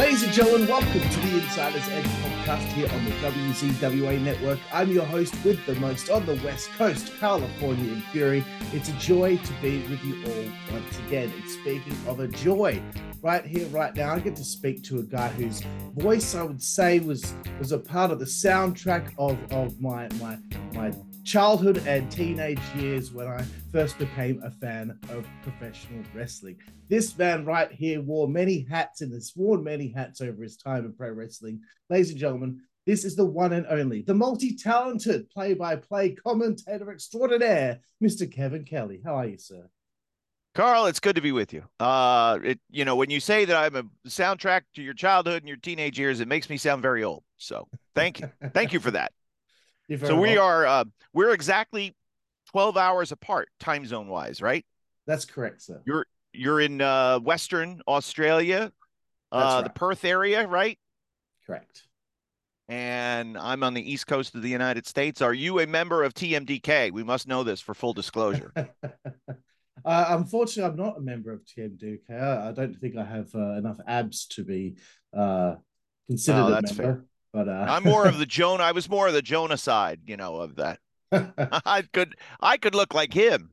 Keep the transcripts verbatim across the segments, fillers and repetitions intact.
Ladies and gentlemen, welcome to the Insider's Edge podcast here on the W C W A network. I'm your host with the most on the West Coast, California in Fury. It's a joy to be with you all once again. And speaking of a joy, right here, right now, I get to speak to a guy whose voice I would say was was a part of the soundtrack of, of my my my childhood and teenage years when I first became a fan of professional wrestling. This man right here wore many hats and has worn many hats over his time in pro wrestling. Ladies and gentlemen, this is the one and only, the multi-talented play-by-play commentator extraordinaire, Mister Kevin Kelly. How are you, sir? Carl, it's good to be with you. Uh, it, you know, when you say that I'm a soundtrack to your childhood and your teenage years, it makes me sound very old. So thank you. Thank you for that. So we well. are uh, we're exactly twelve hours apart time zone wise, right? That's correct, sir. You're you're in uh, Western Australia, uh, right. The Perth area, right? Correct. And I'm on the East Coast of the United States. Are you a member of T M D K? We must know this for full disclosure. uh, unfortunately, I'm not a member of T M D K. I don't think I have uh, enough abs to be uh, considered oh, a member. Fair. But uh... I'm more of the Jonah. I was more of the Jonah side, you know, of that. I could, I could look like him.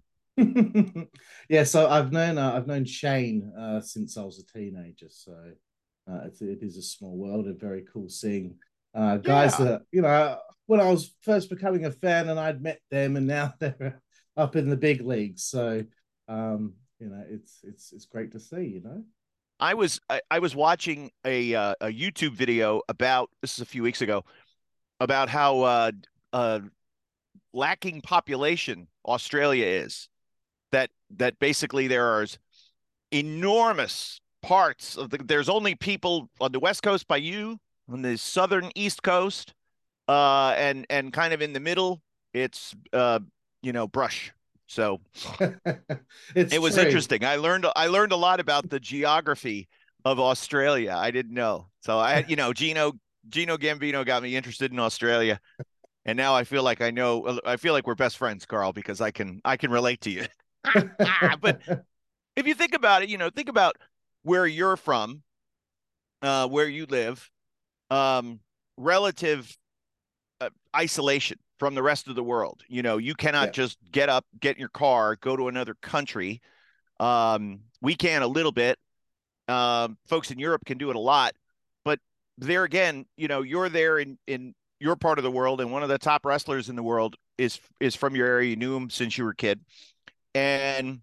Yeah. So I've known, uh, I've known Shane uh, since I was a teenager. So uh, it's, it is a small world and very cool seeing uh, guys yeah. that, you know, when I was first becoming a fan and I'd met them, and now they're up in the big leagues. So um, you know, it's it's it's great to see, you know. I was I, I was watching a uh, a YouTube video about this is a few weeks ago about how uh, uh, lacking population Australia is, that that basically there are enormous parts of the, there's only people on the West Coast by you, on the southern East Coast, uh, and and kind of in the middle it's uh, you know brush. So it's it was true. Interesting. I learned I learned a lot about the geography of Australia. I didn't know. So I, you know, Gino Gino Gambino got me interested in Australia, and now I feel like I know. I feel like we're best friends, Carl, because I can I can relate to you. But if you think about it, you know, think about where you're from, uh, where you live, um, relative uh, isolation from the rest of the world. You know, you cannot yeah. just get up, get in your car, go to another country. Um, we can a little bit. Um, folks in Europe can do it a lot. But there again, you know, you're there in, in your part of the world, and one of the top wrestlers in the world is is from your area. You knew him since you were a kid. And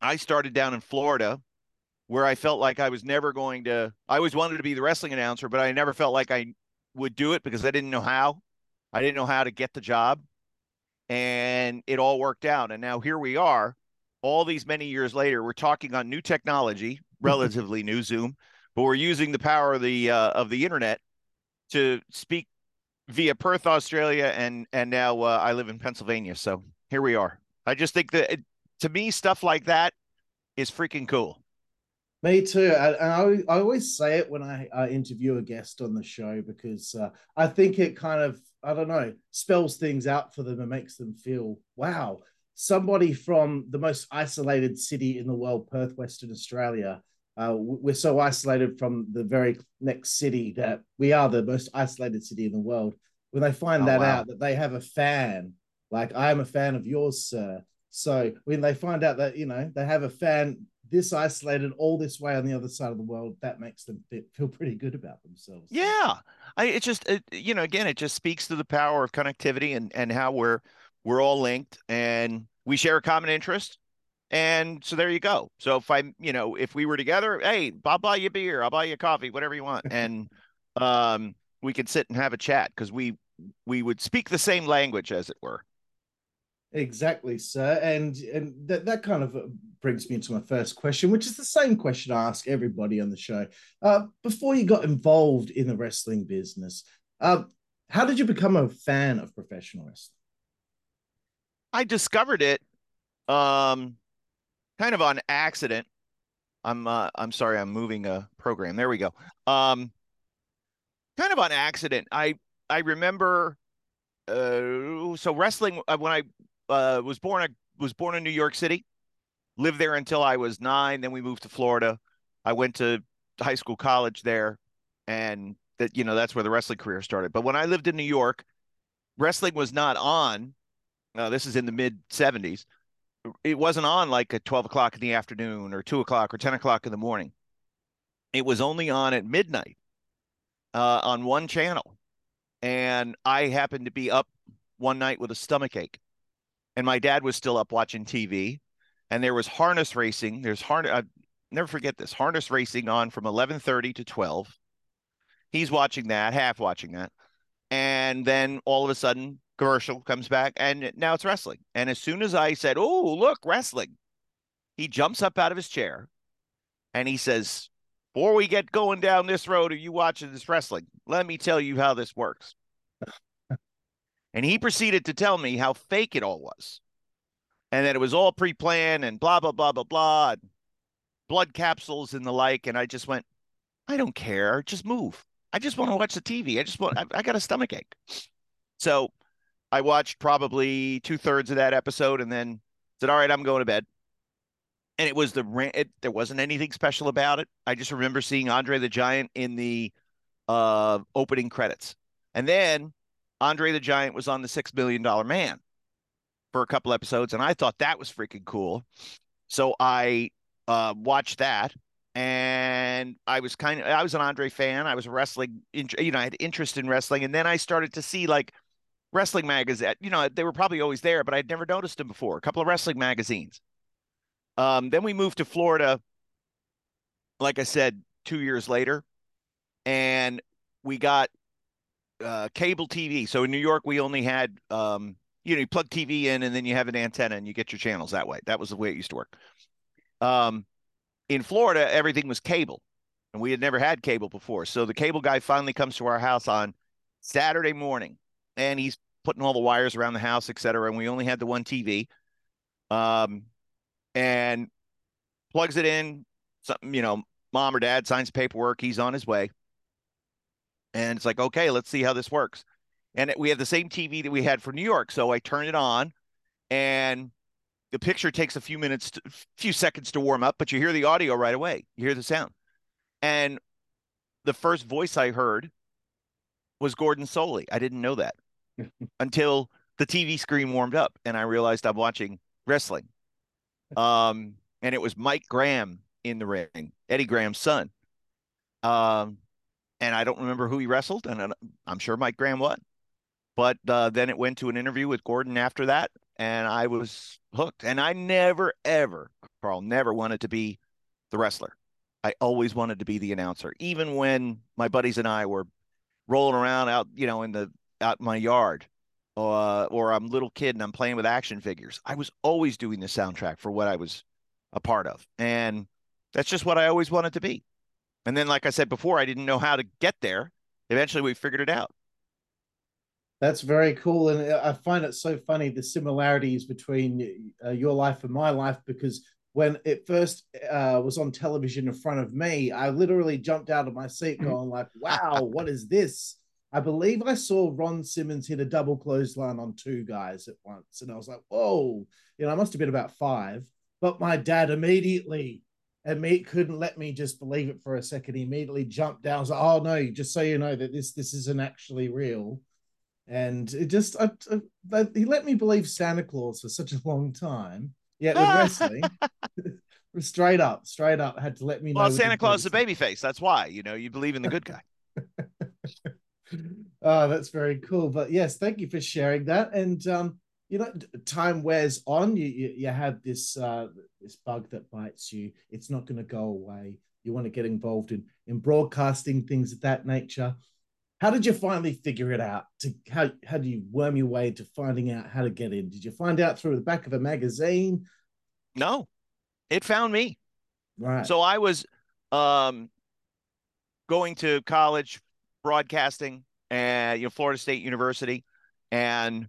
I started down in Florida, where I felt like I was never going to – I always wanted to be the wrestling announcer, but I never felt like I would do it because I didn't know how. I didn't know how to get the job, and it all worked out. And now here we are, all these many years later, we're talking on new technology, relatively new, Zoom, but we're using the power of the uh, of the internet to speak via Perth, Australia, and and now uh, I live in Pennsylvania. So here we are. I just think that, it, to me, stuff like that is freaking cool. Me too. And I, I, I always say it when I, I interview a guest on the show, because uh, I think it kind of, I don't know, spells things out for them and makes them feel, wow, somebody from the most isolated city in the world, Perth, Western Australia. Uh, we're so isolated from the very next city that we are the most isolated city in the world. When they find oh, that wow. out, that they have a fan, like I am a fan of yours, sir. So when they find out that, you know, they have a fan this isolated all this way on the other side of the world, that makes them feel pretty good about themselves. Yeah. I, it's just, it, you know, again, it just speaks to the power of connectivity and, and how we're, we're all linked and we share a common interest. And so there you go. So if I, you know, if we were together, hey, I'll buy you a beer, I'll buy you a coffee, whatever you want. And, um, we could sit and have a chat because we, we would speak the same language, as it were. Exactly, sir. And, and that, that kind of brings me to my first question, which is the same question I ask everybody on the show. Uh, before you got involved in the wrestling business, uh, how did you become a fan of professional wrestling? I discovered it um, kind of on accident. I'm uh, I'm sorry, I'm moving a program. There we go. Um, kind of on accident. I, I remember, uh, so wrestling, when I Uh, was born I was born in New York City, lived there until I was nine. Then we moved to Florida. I went to high school, college there, and that, you know, that's where the wrestling career started. But when I lived in New York, wrestling was not on. Uh, this is in the mid seventies. It wasn't on like at twelve o'clock in the afternoon or two o'clock or ten o'clock in the morning. It was only on at midnight uh, on one channel. And I happened to be up one night with a stomach ache, and my dad was still up watching T V, and there was harness racing. There's harness. I never forget this, harness racing on from eleven thirty to twelve. He's watching that, half watching that. And then all of a sudden, commercial comes back, and now it's wrestling. And as soon as I said, oh, look, wrestling, he jumps up out of his chair and he says, before we get going down this road, are you watching this wrestling? Let me tell you how this works. And he proceeded to tell me how fake it all was, and that it was all pre-planned and blah, blah, blah, blah, blah, and blood capsules and the like. And I just went, I don't care. Just move. I just want to watch the T V. I just want, I, I got a stomach ache. So I watched probably two thirds of that episode and then said, all right, I'm going to bed. And it was the it, there wasn't anything special about it. I just remember seeing Andre the Giant in the uh, opening credits. And then Andre the Giant was on the Six Million Dollar Man for a couple episodes. And I thought that was freaking cool. So I uh, watched that, and I was kind of, I was an Andre fan. I was a wrestling, you know, I had interest in wrestling. And then I started to see like wrestling magazine, you know, they were probably always there, but I'd never noticed them before. A couple of wrestling magazines. Um, then we moved to Florida, like I said, two years later, and we got uh, cable T V. So in New York, we only had, um, you know, you plug T V in and then you have an antenna and you get your channels that way. That was the way it used to work. Um, in Florida, everything was cable, and we had never had cable before. So the cable guy finally comes to our house on Saturday morning, and he's putting all the wires around the house, et cetera. And we only had the one T V, um, and plugs it in. Something, you know, mom or dad signs paperwork. He's on his way. And it's like, okay, let's see how this works. And it, we have the same T V that we had for New York. So I turn it on, and the picture takes a few minutes, to, few seconds to warm up, but you hear the audio right away. You hear the sound. And the first voice I heard was Gordon Solie. I didn't know that until the T V screen warmed up and I realized I'm watching wrestling. Um, and it was Mike Graham in the ring, Eddie Graham's son. Um, and I don't remember who he wrestled, and I'm sure Mike Graham won. But uh, then it went to an interview with Gordon after that, and I was hooked. And I never, ever, Carl, never wanted to be the wrestler. I always wanted to be the announcer, even when my buddies and I were rolling around out, you know, in the out in my yard. Uh, or I'm a little kid and I'm playing with action figures. I was always doing the soundtrack for what I was a part of. And that's just what I always wanted to be. And then, like I said before, I didn't know how to get there. Eventually we figured it out. That's very cool. And I find it so funny, the similarities between uh, your life and my life, because when it first uh, was on television in front of me, I literally jumped out of my seat going like, wow, what is this? I believe I saw Ron Simmons hit a double clothesline on two guys at once. And I was like, whoa, you know, I must have been about five. But my dad immediately, and he couldn't let me just believe it for a second. He immediately jumped down. I was like, oh, no, just so you know that this this isn't actually real. And it just, I, I, he let me believe Santa Claus for such a long time. Yet with wrestling, straight up, straight up had to let me know. Well, Santa Claus is a babyface. That's why, you know, you believe in the good guy. Oh, that's very cool. But yes, thank you for sharing that. And um, you know, time wears on. You you, you have this uh, this bug that bites you. It's not going to go away. You want to get involved in in broadcasting, things of that nature. How did you finally figure it out? To how how do you worm your way to finding out how to get in? Did you find out through the back of a magazine? No, it found me. Right. So I was um, going to college, broadcasting and, you know, Florida State University, and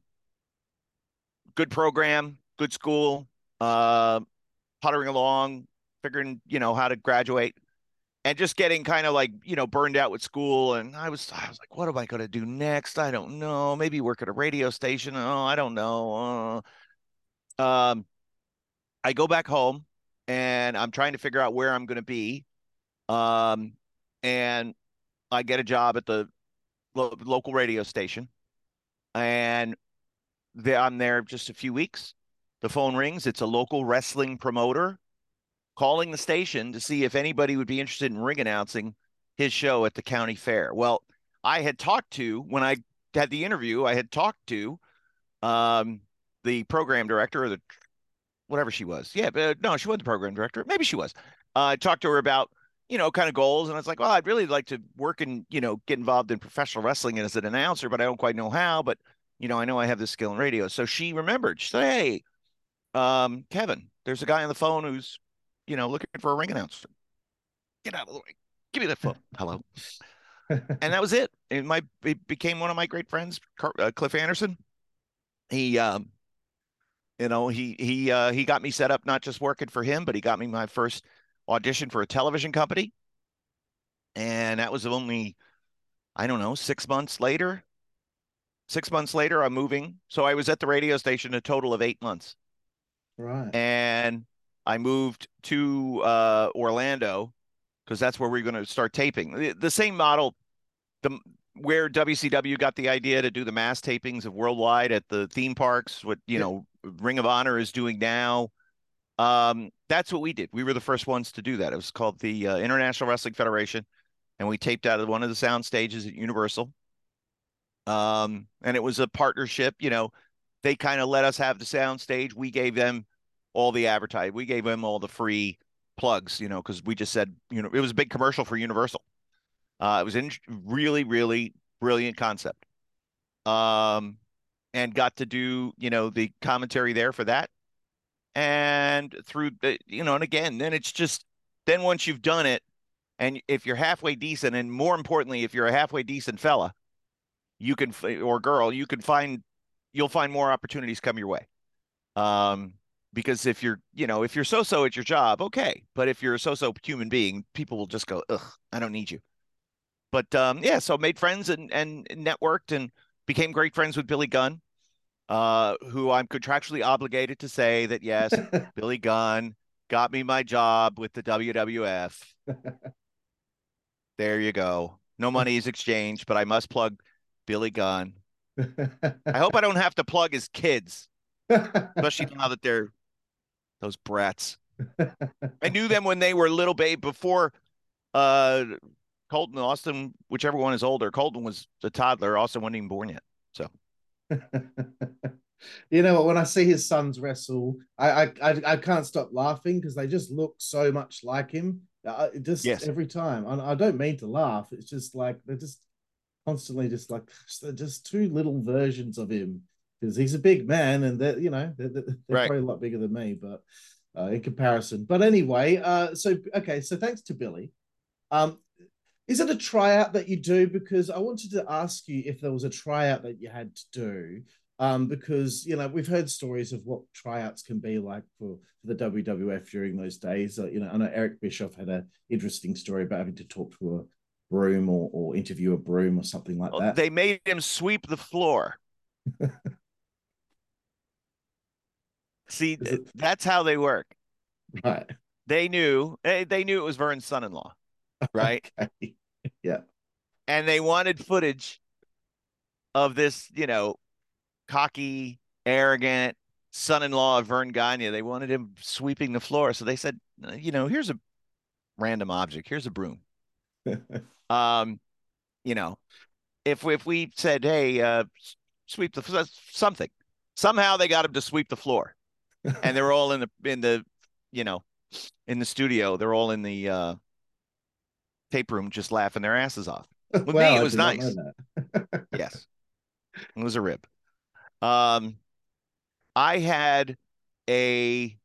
good program, good school, uh, puttering along, figuring, you know, how to graduate, and just getting kind of like, you know, burned out with school. And I was, I was like, what am I going to do next? I don't know. Maybe work at a radio station. Oh, I don't know. Uh, um, I go back home and I'm trying to figure out where I'm going to be. Um, and I get a job at the lo- local radio station, and the, I'm there just a few weeks. The phone rings. It's a local wrestling promoter calling the station to see if anybody would be interested in ring announcing his show at the county fair. Well, I had talked to, when I had the interview, I had talked to um, the program director or the whatever she was. Yeah, but no, she wasn't the program director. Maybe she was. Uh, I talked to her about, you know, kind of goals. And I was like, well, I'd really like to work and, you know, get involved in professional wrestling as an announcer, but I don't quite know how. But, you know, I know I have this skill in radio. So she remembered. She said, hey, um, Kevin, there's a guy on the phone who's, you know, looking for a ring announcer. Get out of the way. Give me the phone. Hello. And that was it. It, my, it became one of my great friends, Car- uh, Cliff Anderson. He, um, you know, he he uh, he got me set up, not just working for him, but he got me my first audition for a television company. And that was only, I don't know, six months later. Six months later, I'm moving. So I was at the radio station a total of eight months. Right. And I moved to uh, Orlando because that's where we're going to start taping. The, the same model the where W C W got the idea to do the mass tapings of Worldwide at the theme parks, what, you yeah. know, Ring of Honor is doing now. Um, that's what we did. We were the first ones to do that. It was called the uh, International Wrestling Federation, and we taped out of one of the sound stages at Universal. Um, and it was a partnership. You know, they kind of let us have the sound stage. We gave them all the advertising. We gave them all the free plugs, you know, because we just said, you know, it was a big commercial for Universal. Uh, it was a really, really brilliant concept. Um, and got to do, you know, the commentary there for that. And through, you know, and again, then it's just, then once you've done it, and if you're halfway decent, and more importantly, if you're a halfway decent fella, you can, or girl, you can find, you'll find more opportunities come your way. Um, because if you're, you know, if you're so-so at your job, okay. But if you're a so-so human being, people will just go, ugh, I don't need you. But um, yeah, so made friends and, and networked and became great friends with Billy Gunn. Uh, who I'm contractually obligated to say that, yes, Billy Gunn got me my job with the W W F. There you go. No money is exchanged, but I must plug Billy Gunn. I hope I don't have to plug his kids, especially now that they're those brats. I knew them when they were little babe before uh, Colton, Austin, whichever one is older. Colton was a toddler. Austin wasn't even born yet, so. You know what, when I see his sons wrestle, I I I can't stop laughing because they just look so much like him. I, just yes. Every time, I, I don't mean to laugh. It's just like they're just constantly just like they're just two little versions of him because he's a big man and they're you know they're, they're right. probably a lot bigger than me, but uh, in comparison. But anyway, uh, so okay, so thanks to Billy. Um, Is it a tryout that you do? Because I wanted to ask you if there was a tryout that you had to do, um, because, you know, we've heard stories of what tryouts can be like for, for the W W F during those days. Uh, you know, I know Eric Bischoff had an interesting story about having to talk to a broom or, or interview a broom or something like well, that. They made him sweep the floor. See, it... that's how they work. Right. They knew, they knew it was Vern's son-in-law. Right. Okay. Yeah. And they wanted footage of this, you know, cocky, arrogant son-in-law of Vern Gagne. They wanted him sweeping the floor. So they said, you know, here's a random object. Here's a broom. um, you know, if we, if we said, hey, uh, sweep the something, somehow they got him to sweep the floor. And they're all in the, in the, you know, in the studio, they're all in the, uh, tape room just laughing their asses off. With well, me, it was nice. Yes. It was a rib. Um, I had a,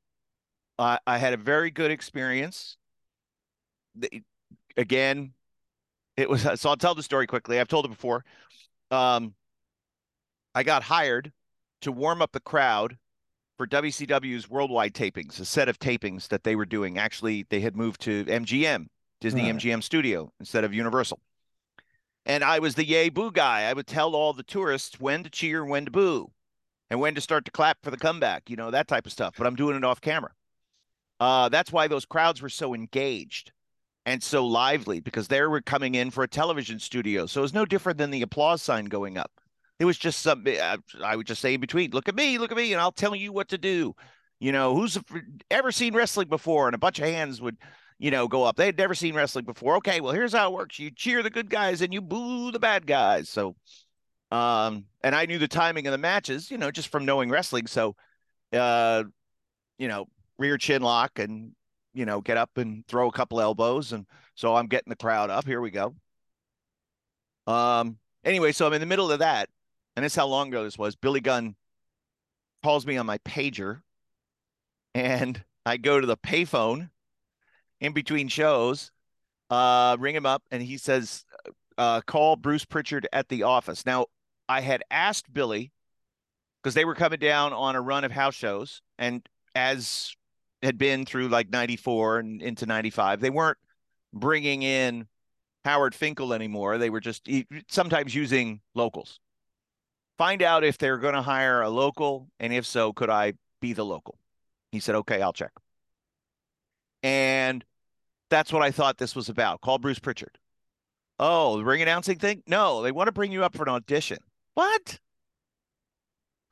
uh, I had a very good experience. The, again, it was, so I'll tell the story quickly. I've told it before. Um, I got hired to warm up the crowd for W C W's worldwide tapings, a set of tapings that they were doing. Actually, they had moved to M G M. Disney right. M G M Studio instead of Universal. And I was the yay boo guy. I would tell all the tourists when to cheer, when to boo, and when to start to clap for the comeback, you know, that type of stuff. But I'm doing it off camera. Uh, that's why those crowds were so engaged. and so lively because they were coming in for a television studio. So it was no different than the applause sign going up. It was just some, I would just say in between, look at me, look at me, and I'll tell you what to do. You know, who's ever seen wrestling before? And a bunch of hands would, you know, go up. They had never seen wrestling before. Okay, well, here's how it works. You cheer the good guys and you boo the bad guys. So, um, and I knew the timing of the matches, you know, just from knowing wrestling. So, uh, you know, rear chin lock and, you know, get up and throw a couple elbows. And so I'm getting the crowd up. Here we go. Um. Anyway, so I'm in the middle of that. And that's how long ago this was. Billy Gunn calls me on my pager, and I go to the payphone in between shows, uh, ring him up, and he says, uh, call Bruce Pritchard at the office. Now, I had asked Billy, because they were coming down on a run of house shows, and as had been through like ninety-four and into ninety-five, they weren't bringing in Howard Finkel anymore. They were just sometimes using locals. Find out if they're going to hire a local, and if so, could I be the local? He said, okay, I'll check. And that's what I thought this was about. Call Bruce Pritchard. Oh, the ring announcing thing? No, they want to bring you up for an audition. What?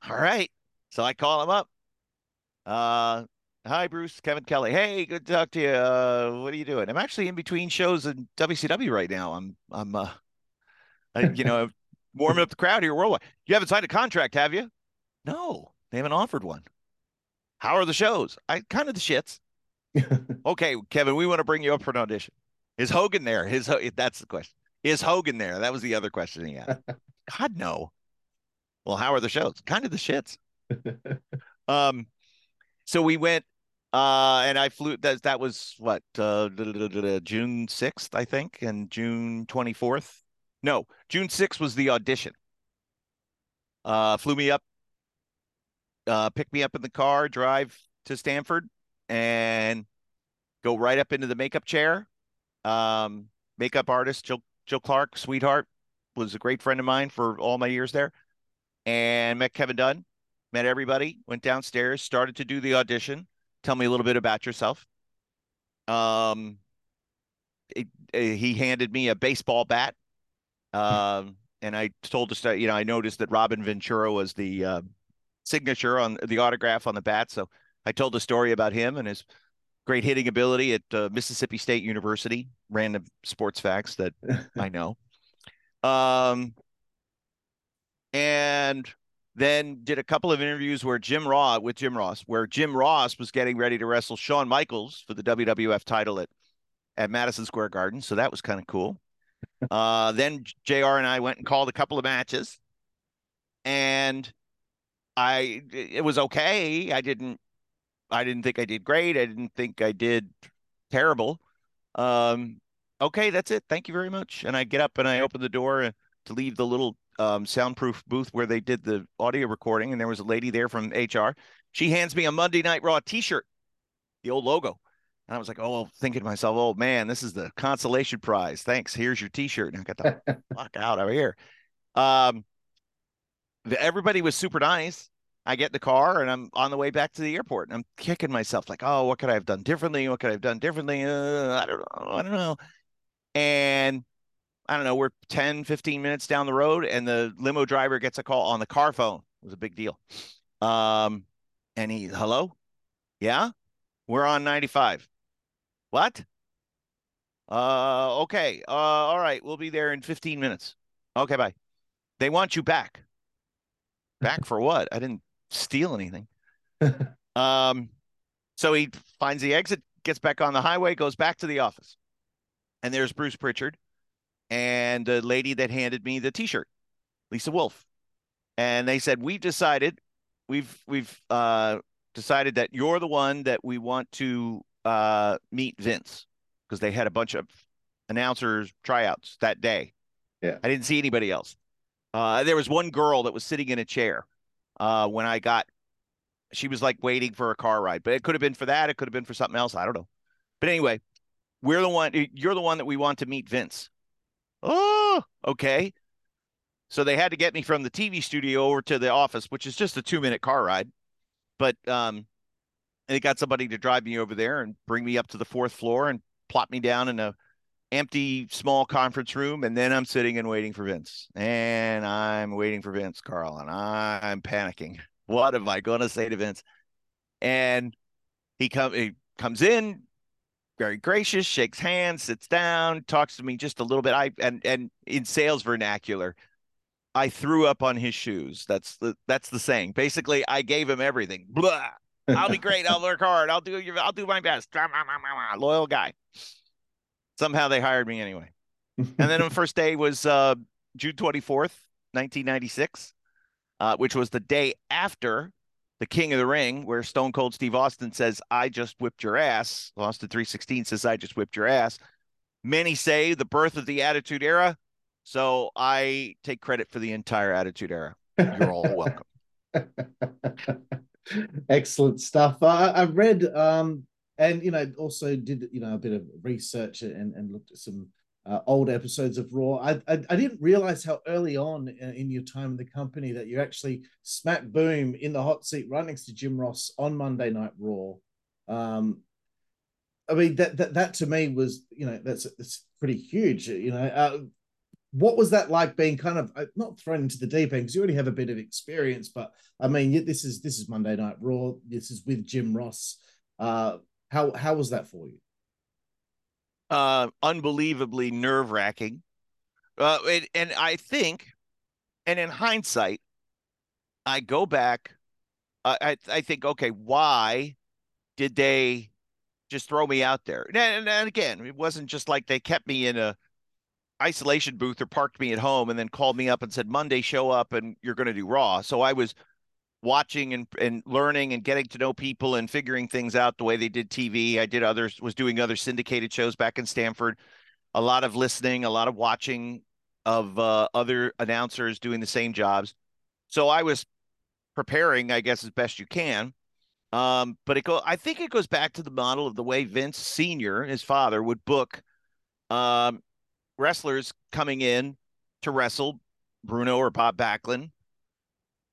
All right. So I call him up. Uh, hi, Bruce, Kevin Kelly. Hey, good to talk to you. Uh, what are you doing? I'm actually in between shows in W C W right now. I'm, I'm, uh, I, you know, warming up the crowd here worldwide. You haven't signed a contract, have you? No, they haven't offered one. How are the shows? I kind of the shits. Okay, Kevin, we want to bring you up for an audition. Is Hogan there? His that's the question. Is Hogan there? That was the other question he had. God, no. Well, how are the shows? Kind of the shits. um, so we went, uh, and I flew. That that was what uh, June sixth, I think, and June twenty-fourth. No, June sixth was the audition. Uh, flew me up, uh, picked me up in the car, drive to Stanford, and go right up into the makeup chair. Um, makeup artist, Jill, Jill Clark, sweetheart, was a great friend of mine for all my years there. And met Kevin Dunn, met everybody, went downstairs, started to do the audition. Tell me a little bit about yourself. Um, it, it, he handed me a baseball bat. Um, and I told us that, you know, I noticed that Robin Ventura was the uh, signature on the autograph on the bat. So I told a story about him and his great hitting ability at uh, Mississippi State University, random sports facts that I know. Um, and then did a couple of interviews where Jim Ross with Jim Ross, where Jim Ross was getting ready to wrestle Shawn Michaels for the W W F title at, at Madison Square Garden. So that was kind of cool. Uh, then J R and I went and called a couple of matches, and I, it was okay. I didn't, I didn't think I did great. I didn't think I did terrible. Um, okay, that's it. Thank you very much. And I get up and I open the door to leave the little, um, soundproof booth where they did the audio recording. And there was a lady there from H R. She hands me a Monday Night Raw t-shirt, the old logo. And I was like, oh, thinking to myself, oh, man, this is the consolation prize. Thanks. Here's your T-shirt. And I got the fuck out over here. Um, the, everybody was super nice. I get in the car, and I'm on the way back to the airport. And I'm kicking myself like, oh, what could I have done differently? What could I have done differently? Uh, I don't know. I don't know. And I don't know. We're ten, fifteen minutes down the road, and the limo driver gets a call on the car phone. It was a big deal. Um, and he, hello? Yeah? We're on ninety-five. What? Uh, okay. Uh, all right. We'll be there in fifteen minutes. Okay, bye. They want you back. Back for what? I didn't steal anything. um, so he finds the exit, gets back on the highway, goes back to the office. And there's Bruce Pritchard and the lady that handed me the t-shirt, Lisa Wolf. And they said, we've decided, we've, we've, uh, decided that you're the one that we want to, uh, meet Vince, because they had a bunch of announcers tryouts that day. Yeah, I didn't see anybody else. Uh, there was one girl that was sitting in a chair uh, when I got, she was like waiting for a car ride, but it could have been for that. It could have been for something else. I don't know. But anyway, we're the one, you're the one that we want to meet Vince. Oh, okay. So they had to get me from the T V studio over to the office, which is just a two minute car ride. But um, they got somebody to drive me over there and bring me up to the fourth floor and plop me down in a empty small conference room, and then I'm sitting and waiting for Vince, and I'm waiting for Vince, Carl, and I'm panicking. What am I going to say to Vince? And he comes, he comes in, very gracious, shakes hands, sits down, talks to me just a little bit. I and and in sales vernacular, I threw up on his shoes. That's the that's the saying. Basically, I gave him everything. Blah. I'll be great. I'll work hard. I'll do I'll do my best. Loyal guy. Somehow they hired me anyway. And then the first day was uh, June twenty-fourth, nineteen ninety-six, uh, which was the day after the King of the Ring, where Stone Cold Steve Austin says, I just whipped your ass. Austin three sixteen says, I just whipped your ass. Many say the birth of the Attitude Era. So I take credit for the entire Attitude Era. You're all welcome. Excellent stuff. I, I read... Um... And, you know, also did, you know, a bit of research and, and looked at some uh, old episodes of Raw. I, I I didn't realize how early on in your time in the company that you actually smack boom in the hot seat right next to Jim Ross on Monday Night Raw. Um, I mean, that, that that to me was, you know, that's it's pretty huge, you know. Uh, what was that like being kind of, not thrown into the deep end, because you already have a bit of experience, but, I mean, this is, this is Monday Night Raw. This is with Jim Ross. Uh, How how was that for you? Uh, unbelievably nerve-wracking. Uh, it, and I think, and in hindsight, I go back, uh, I, I think, okay, why did they just throw me out there? And, and, and again, it wasn't just like they kept me in a isolation booth or parked me at home and then called me up and said, Monday, show up and you're going to do Raw. So I was watching and, and learning and getting to know people and figuring things out the way they did T V. I did others, was doing other syndicated shows back in Stanford, a lot of listening, a lot of watching of uh, other announcers doing the same jobs. So I was preparing, I guess, as best you can. Um, but it go, I think it goes back to the model of the way Vince Senior, his father, would book um, wrestlers coming in to wrestle Bruno or Bob Backlund.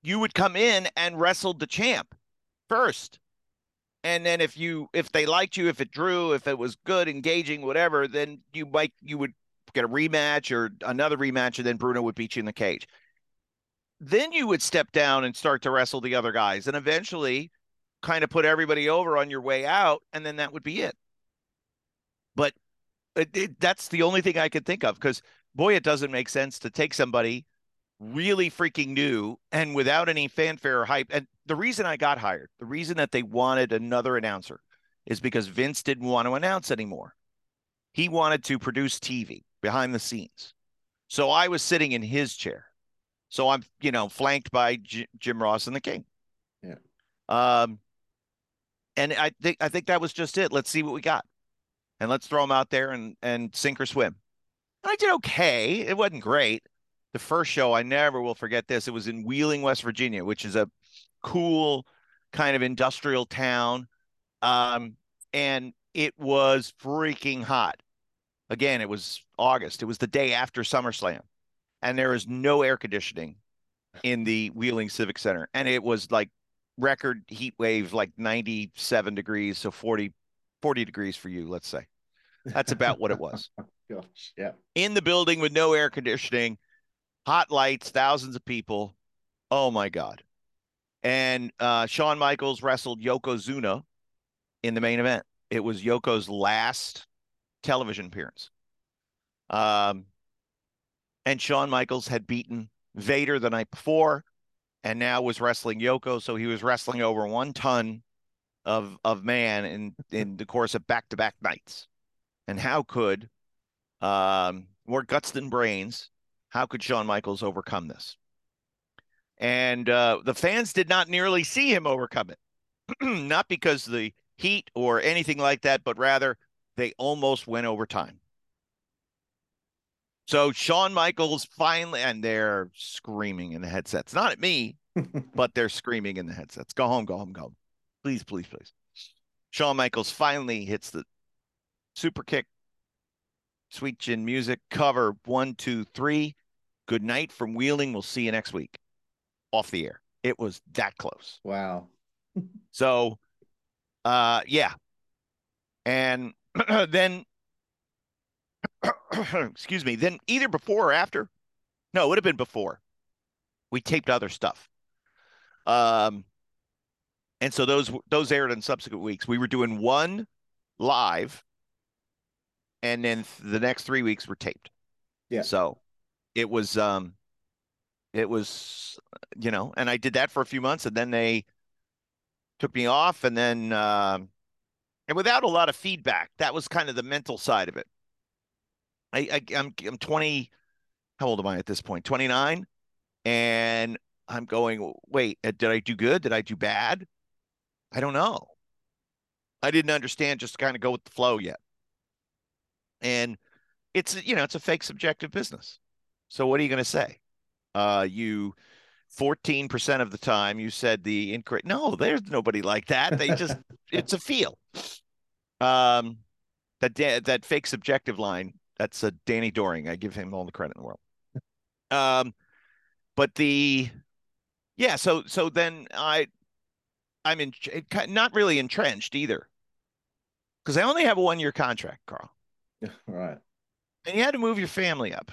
You would come in and wrestle the champ first. And then if you, if they liked you, if it drew, if it was good, engaging, whatever, then you might, you would get a rematch or another rematch. And then Bruno would beat you in the cage. Then you would step down and start to wrestle the other guys and eventually kind of put everybody over on your way out. And then that would be it. But it, it, that's the only thing I could think of, because boy, it doesn't make sense to take somebody really freaking new and without any fanfare or hype. And the reason I got hired, the reason that they wanted another announcer, is because Vince didn't want to announce anymore. He wanted to produce T V behind the scenes. So I was sitting in his chair. So I'm, you know, flanked by G- Jim Ross and the King. Yeah. Um, and I think, I think that was just it. Let's see what we got and let's throw them out there and, and sink or swim. And I did okay. It wasn't great. The first show, I never will forget this. It was in Wheeling, West Virginia, which is a cool kind of industrial town. Um, and it was freaking hot. Again, it was August. It was the day after SummerSlam. And there was no air conditioning in the Wheeling Civic Center. And it was like record heat wave, like ninety-seven degrees. So forty, forty degrees for you, let's say. That's about what it was. Gosh, yeah. In the building with no air conditioning. Hot lights, thousands of people. Oh, my God. And uh, Shawn Michaels wrestled Yokozuna in the main event. It was Yoko's last television appearance. Um, and Shawn Michaels had beaten Vader the night before and now was wrestling Yoko. So he was wrestling over one ton of, of man in, in the course of back-to-back nights. And how could um, more guts than brains... How could Shawn Michaels overcome this? And uh, the fans did not nearly see him overcome it. Not because of the heat or anything like that, but rather they almost went overtime. So Shawn Michaels finally, and they're screaming in the headsets. Not at me, but they're screaming in the headsets. Go home, go home, go home. Please, please, please. Shawn Michaels finally hits the super kick. Sweet Chin Music cover one, two, three. Good night from Wheeling. We'll see you next week. Off the air. It was that close. Wow. So, uh, yeah. And then excuse me, then either before or after. No, it would have been before. We taped other stuff. Um, and so those those aired in subsequent weeks. We were doing one live, and then the next three weeks were taped. Yeah. So it was, um, it was, you know, and I did that for a few months, and then they took me off, and then, um, and without a lot of feedback. That was kind of the mental side of it. I, I I'm I'm twenty. How old am I at this point? twenty-nine, and I'm going, wait, did I do good? Did I do bad? I don't know. I didn't understand, just to kind of go with the flow yet. And it's, you know, it's a fake subjective business. So what are you going to say? Uh, you, fourteen percent of the time you said the incorrect. No, there's nobody like that. They just, it's a feel. Um, that, that fake subjective line, that's a Danny Doring. I give him all the credit in the world. Um, but the, yeah, so, so then I, I'm in, not really entrenched either, because I only have a one-year contract, Carl. Right. And you had to move your family up.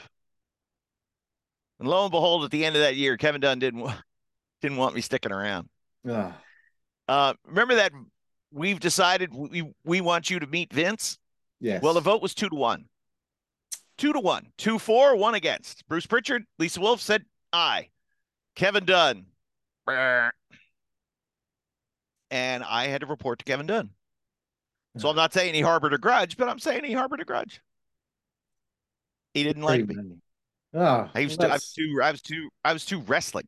And lo and behold, at the end of that year, Kevin Dunn didn't didn't want me sticking around. Uh, uh, remember that we've decided we we want you to meet Vince? Yes. Well, the vote was two to one. Two to one. Two for, one against. Bruce Pritchard, Lisa Wolf said aye. Kevin Dunn. And I had to report to Kevin Dunn. So I'm not saying he harbored a grudge, but I'm saying he harbored a grudge. He didn't like me. Oh, I was too, I was too, I was too, I was too wrestling.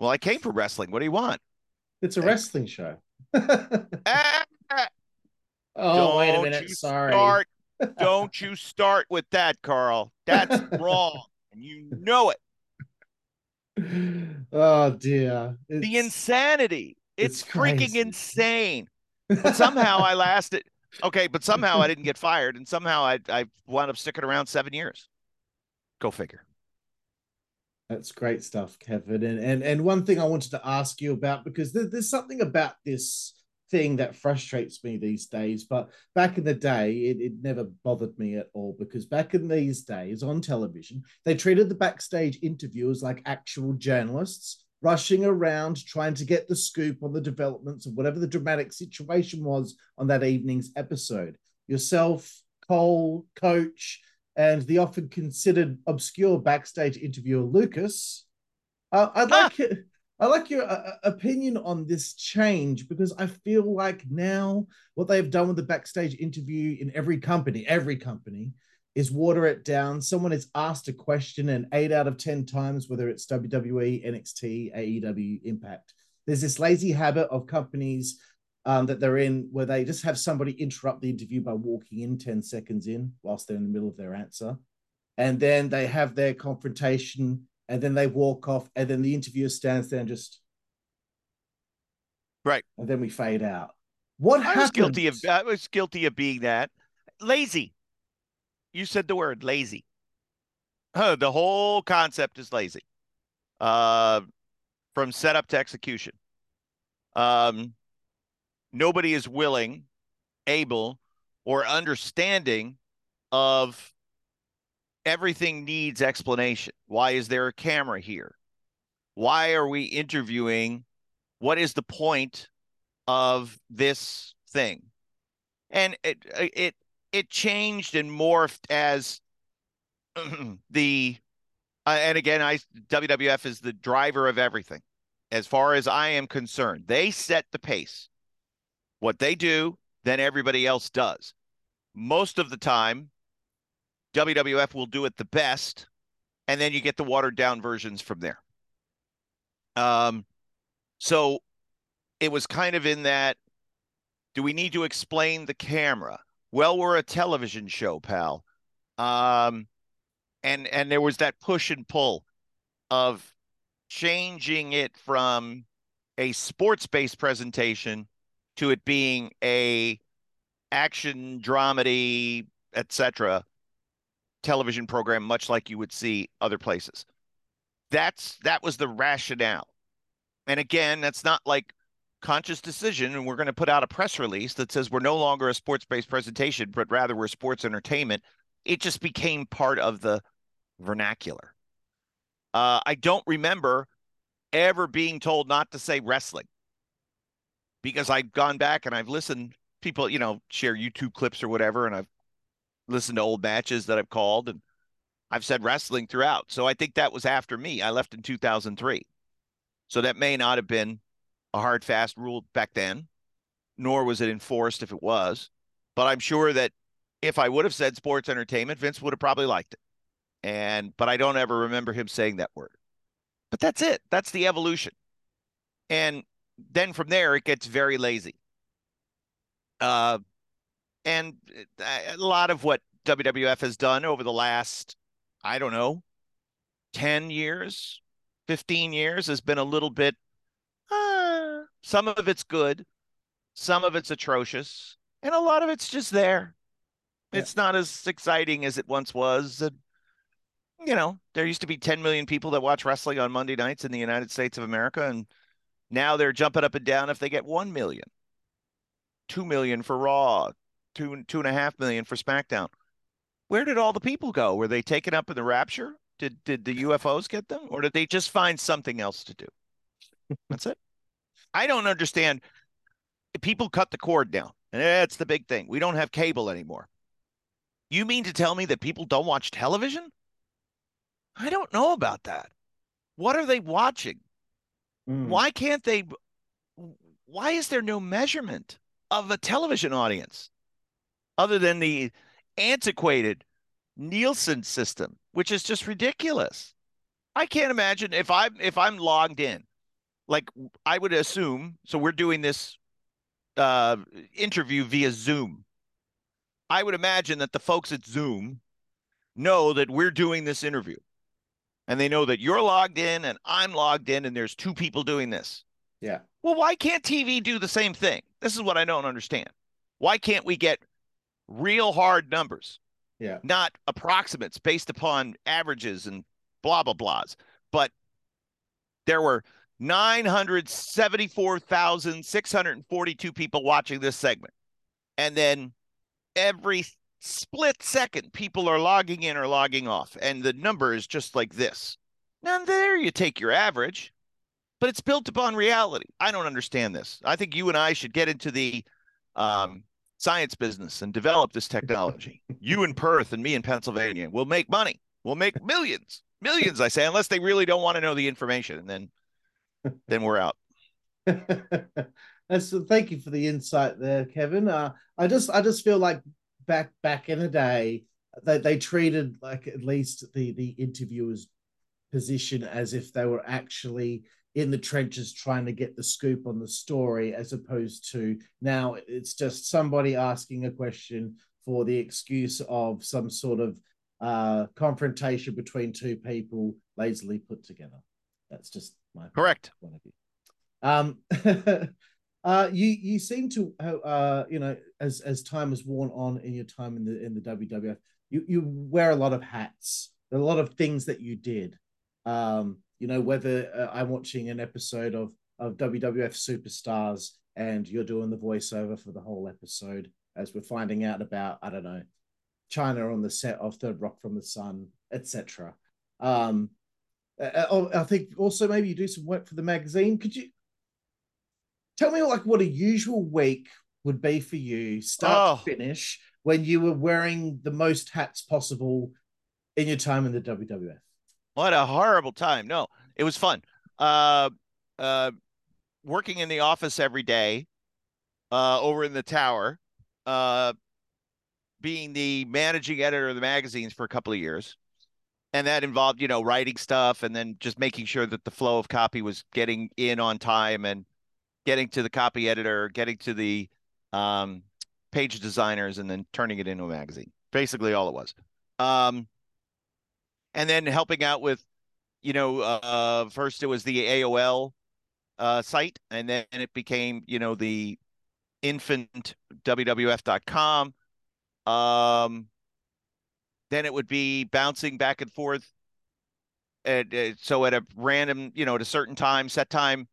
Well, I came for wrestling. What do you want? It's a wrestling show. ah, oh, wait a minute. Sorry. Start, don't you start with that, Carl. That's wrong. And you know it. Oh, dear. It's, the insanity. It's, it's freaking insane. But somehow I lasted. Okay, but somehow I didn't get fired, and somehow I I wound up sticking around seven years. Go figure. That's great stuff, Kevin. And and and one thing I wanted to ask you about, because there, there's something about this thing that frustrates me these days. But back in the day, it, it never bothered me at all, because back in these days on television, they treated the backstage interviewers like actual journalists, rushing around trying to get the scoop on the developments of whatever the dramatic situation was on that evening's episode. Yourself, Cole, Coach, and the often considered obscure backstage interviewer Lucas. Uh, I'd ah. like it, I like your uh, opinion on this change, because I feel like now what they've done with the backstage interview in every company, every company, is water it down. Someone is asked a question, and eight out of ten times, whether it's W W E, N X T, A E W, Impact, there's this lazy habit of companies um, that they're in, where they just have somebody interrupt the interview by walking in ten seconds in whilst they're in the middle of their answer. And then they have their confrontation, and then they walk off, and then the interviewer stands there and just. Right. And then we fade out. What happened? I was guilty of, I was guilty of being that lazy. You said the word lazy. Huh, the whole concept is lazy, uh, from setup to execution. Um, nobody is willing, able, or understanding of everything needs explanation. Why is there a camera here? Why are we interviewing? What is the point of this thing? And it it. It changed and morphed as the, uh, and again, I W W F is the driver of everything, as far as I am concerned. They set the pace. What they do, then everybody else does. Most of the time, W W F will do it the best, and then you get the watered down versions from there. Um, so it was kind of in that, do we need to explain the camera? Well, we're a television show, pal. Um, and and there was that push and pull of changing it from a sports-based presentation to it being a action, dramedy, et cetera television program, much like you would see other places. That's that was the rationale. And again, that's not like conscious decision, and we're going to put out a press release that says we're no longer a sports-based presentation, but rather we're sports entertainment. it just became part of the vernacular. Uh, I don't remember ever being told not to say wrestling, because I've gone back and I've listened. People, you know, share YouTube clips or whatever, and I've listened to old matches that I've called, and I've said wrestling throughout. So I think that was after me. I left in two thousand three. So that may not have been a hard, fast rule back then, nor was it enforced if it was. But I'm sure that if I would have said sports entertainment, Vince would have probably liked it. And but I don't ever remember him saying that word. But that's it. That's the evolution. And then from there, it gets very lazy. Uh, and a lot of what W W F has done over the last, I don't know, ten years, fifteen years has been a little bit, uh, some of it's good, some of it's atrocious, and a lot of it's just there. Yeah. It's not as exciting as it once was. And, you know, there used to be ten million people that watch wrestling on Monday nights in the United States of America, and now they're jumping up and down if they get one million. two million for Raw, two, two and a half million for SmackDown. Where did all the people go? Were they taken up in the rapture? Did did the U F Os get them? Or did they just find something else to do? That's it. I don't understand. People cut the cord down. And that's the big thing. We don't have cable anymore. You mean to tell me that people don't watch television? I don't know about that. What are they watching? Mm. Why can't they? Why is there no measurement of a television audience other than the antiquated Nielsen system, which is just ridiculous? I can't imagine if I'm, if I'm logged in, like I would assume. So we're doing this uh, interview via Zoom. I would imagine that the folks at Zoom know that we're doing this interview, and they know that you're logged in and I'm logged in, and there's two people doing this. Yeah. Well, why can't T V do the same thing? This is what I don't understand. Why can't we get real hard numbers? Yeah. Not approximates based upon averages and blah, blah, blahs. But there were nine hundred seventy-four thousand six hundred forty-two people watching this segment. And then every split second, people are logging in or logging off. And the number is just like this. Now, there you take your average. But it's built upon reality. I don't understand this. I think you and I should get into the um, science business and develop this technology. You in Perth and me in Pennsylvania. We'll make money. We'll make millions. Millions, I say, unless they really don't want to know the information. And then then we're out. And so thank you for the insight there, Kevin. Uh, I just I just feel like back back in the day, they, they treated like at least the, the interviewer's position as if they were actually in the trenches trying to get the scoop on the story, as opposed to now it's just somebody asking a question for the excuse of some sort of uh, confrontation between two people lazily put together. That's just my correct point of view. Um, uh, you you seem to uh, you know, as as time has worn on in your time in the in the W W F, you you wear a lot of hats. There are a lot of things that you did. Um, You know, whether uh, I'm watching an episode of, of W W F Superstars and you're doing the voiceover for the whole episode as we're finding out about, I don't know, China on the set of Third Rock from the Sun, et cetera. Um, I, I think also maybe you do some work for the magazine. Could you tell me like what a usual week would be for you, start oh. to finish, when you were wearing the most hats possible in your time in the W W F? What a horrible time. No, it was fun. Uh, uh, working in the office every day, uh, over in the tower, uh, being the managing editor of the magazines for a couple of years. And that involved, you know, writing stuff and then just making sure that the flow of copy was getting in on time and getting to the copy editor, getting to the um, page designers, and then turning it into a magazine. Basically all it was. Um, And then helping out with, you know, uh, first it was the A O L uh, site, and then it became, you know, the infant W W F dot com. Um, then it would be bouncing back and forth. At, at, so at a random, you know, at a certain time, set time,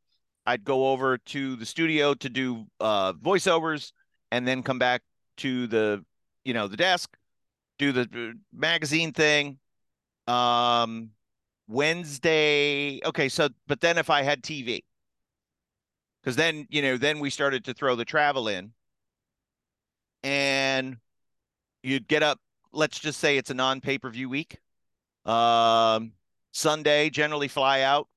I'd go over to the studio to do uh, voiceovers, and then come back to the, you know, the desk. do the magazine thing. Um, Wednesday. Okay. So, but then if I had T V, because then, you know, then we started to throw the travel in, and you'd get up. Let's just say it's a non-pay-per-view week. Um, Sunday, generally fly out,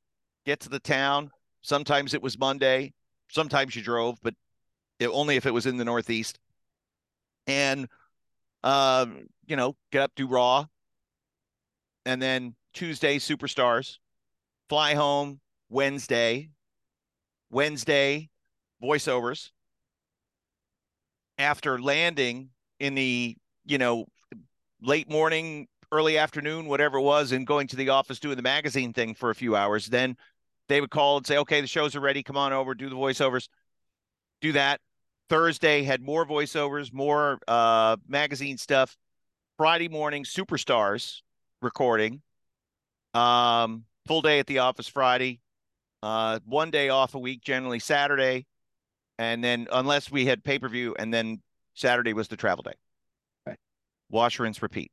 get to the town. Sometimes it was Monday. Sometimes you drove, but it, only if it was in the Northeast. And, um, you know, get up, do Raw. And then Tuesday, Superstars. Fly home Wednesday. Wednesday, voiceovers. After landing in the, you know, late morning, early afternoon, whatever it was, and going to the office doing the magazine thing for a few hours, then they would call and say, okay, the shows are ready. Come on over, do the voiceovers, do that. Thursday had more voiceovers, more uh, magazine stuff. Friday morning, Superstars recording. Um, full day at the office Friday. Uh, one day off a week, generally Saturday. And then unless we had pay-per-view, and then Saturday was the travel day. Right. Wash, rinse, repeat.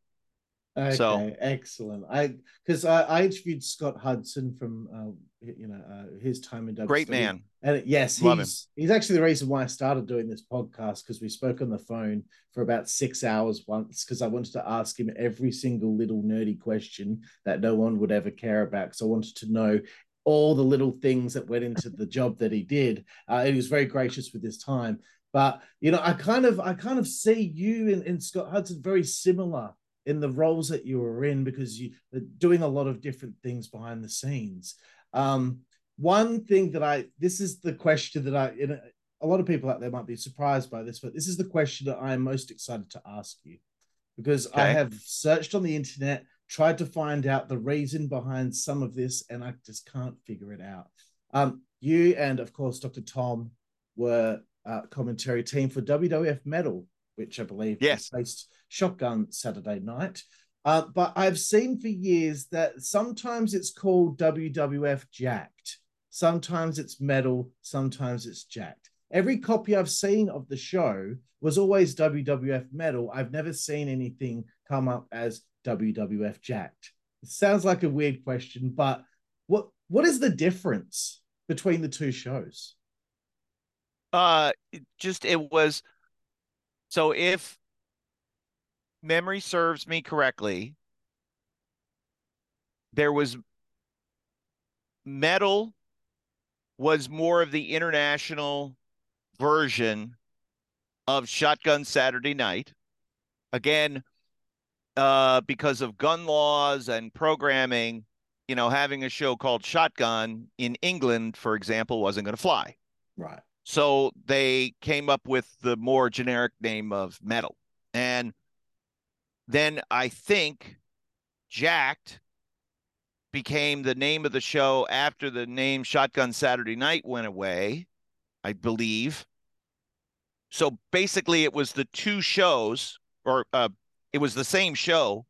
Okay, so excellent. I because I, I interviewed Scott Hudson from uh, you know uh, his time in W W E. Great man, and yes, Love he's him. He's actually the reason why I started doing this podcast, because we spoke on the phone for about six hours once, because I wanted to ask him every single little nerdy question that no one would ever care about, because I wanted to know all the little things that went into the job that he did. Uh, and he was very gracious with his time, but you know I kind of I kind of see you and, and Scott Hudson very similar in the roles that you were in, because you were doing a lot of different things behind the scenes. Um, one thing that I, this is the question that I, you know, a lot of people out there might be surprised by this, but this is the question that I'm most excited to ask you, because okay. I have searched on the internet, tried to find out the reason behind some of this, and I just can't figure it out. Um, you and of course, Doctor Tom were uh, commentary team for W W F Metal, which I believe yes. replaced Shotgun Saturday Night. Uh, but I've seen for years that sometimes it's called W W F Jacked. Sometimes it's Metal. Sometimes it's Jacked. Every copy I've seen of the show was always W W F Metal. I've never seen anything come up as W W F Jacked. It sounds like a weird question, but what what is the difference between the two shows? Uh, it just it was... So if memory serves me correctly, there was Metal was more of the international version of Shotgun Saturday Night. Again, uh, because of gun laws and programming, you know, having a show called Shotgun in England, for example, wasn't going to fly. Right. So they came up with the more generic name of Metal. And then I think Jacked became the name of the show after the name Shotgun Saturday Night went away, I believe. So basically it was the two shows, or uh, it was the same show,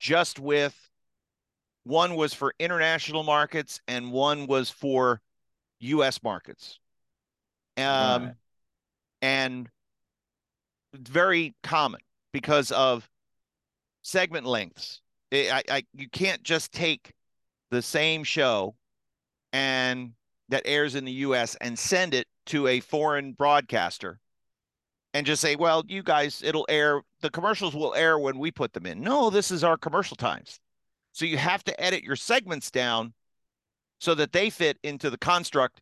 just with one was for international markets and one was for U S markets. Um, right. And it's very common because of segment lengths. It, I, I, you can't just take the same show and that airs in the U S and send it to a foreign broadcaster and just say, well, you guys, it'll air. The commercials will air when we put them in. No, this is our commercial times. So you have to edit your segments down so that they fit into the construct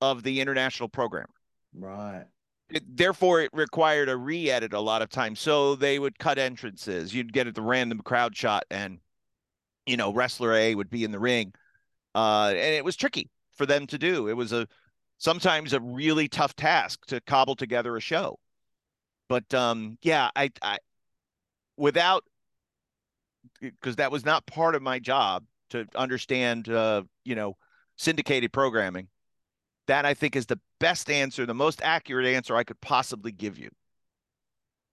of the international program. Right. It, therefore, it required a re-edit a lot of times. So they would cut entrances. You'd get at the random crowd shot and, you know, wrestler A would be in the ring. Uh, and it was tricky for them to do. It was a sometimes a really tough task to cobble together a show. But um, yeah, I, I without, because that was not part of my job to understand, uh, you know, syndicated programming. That, I think, is the best answer, the most accurate answer I could possibly give you.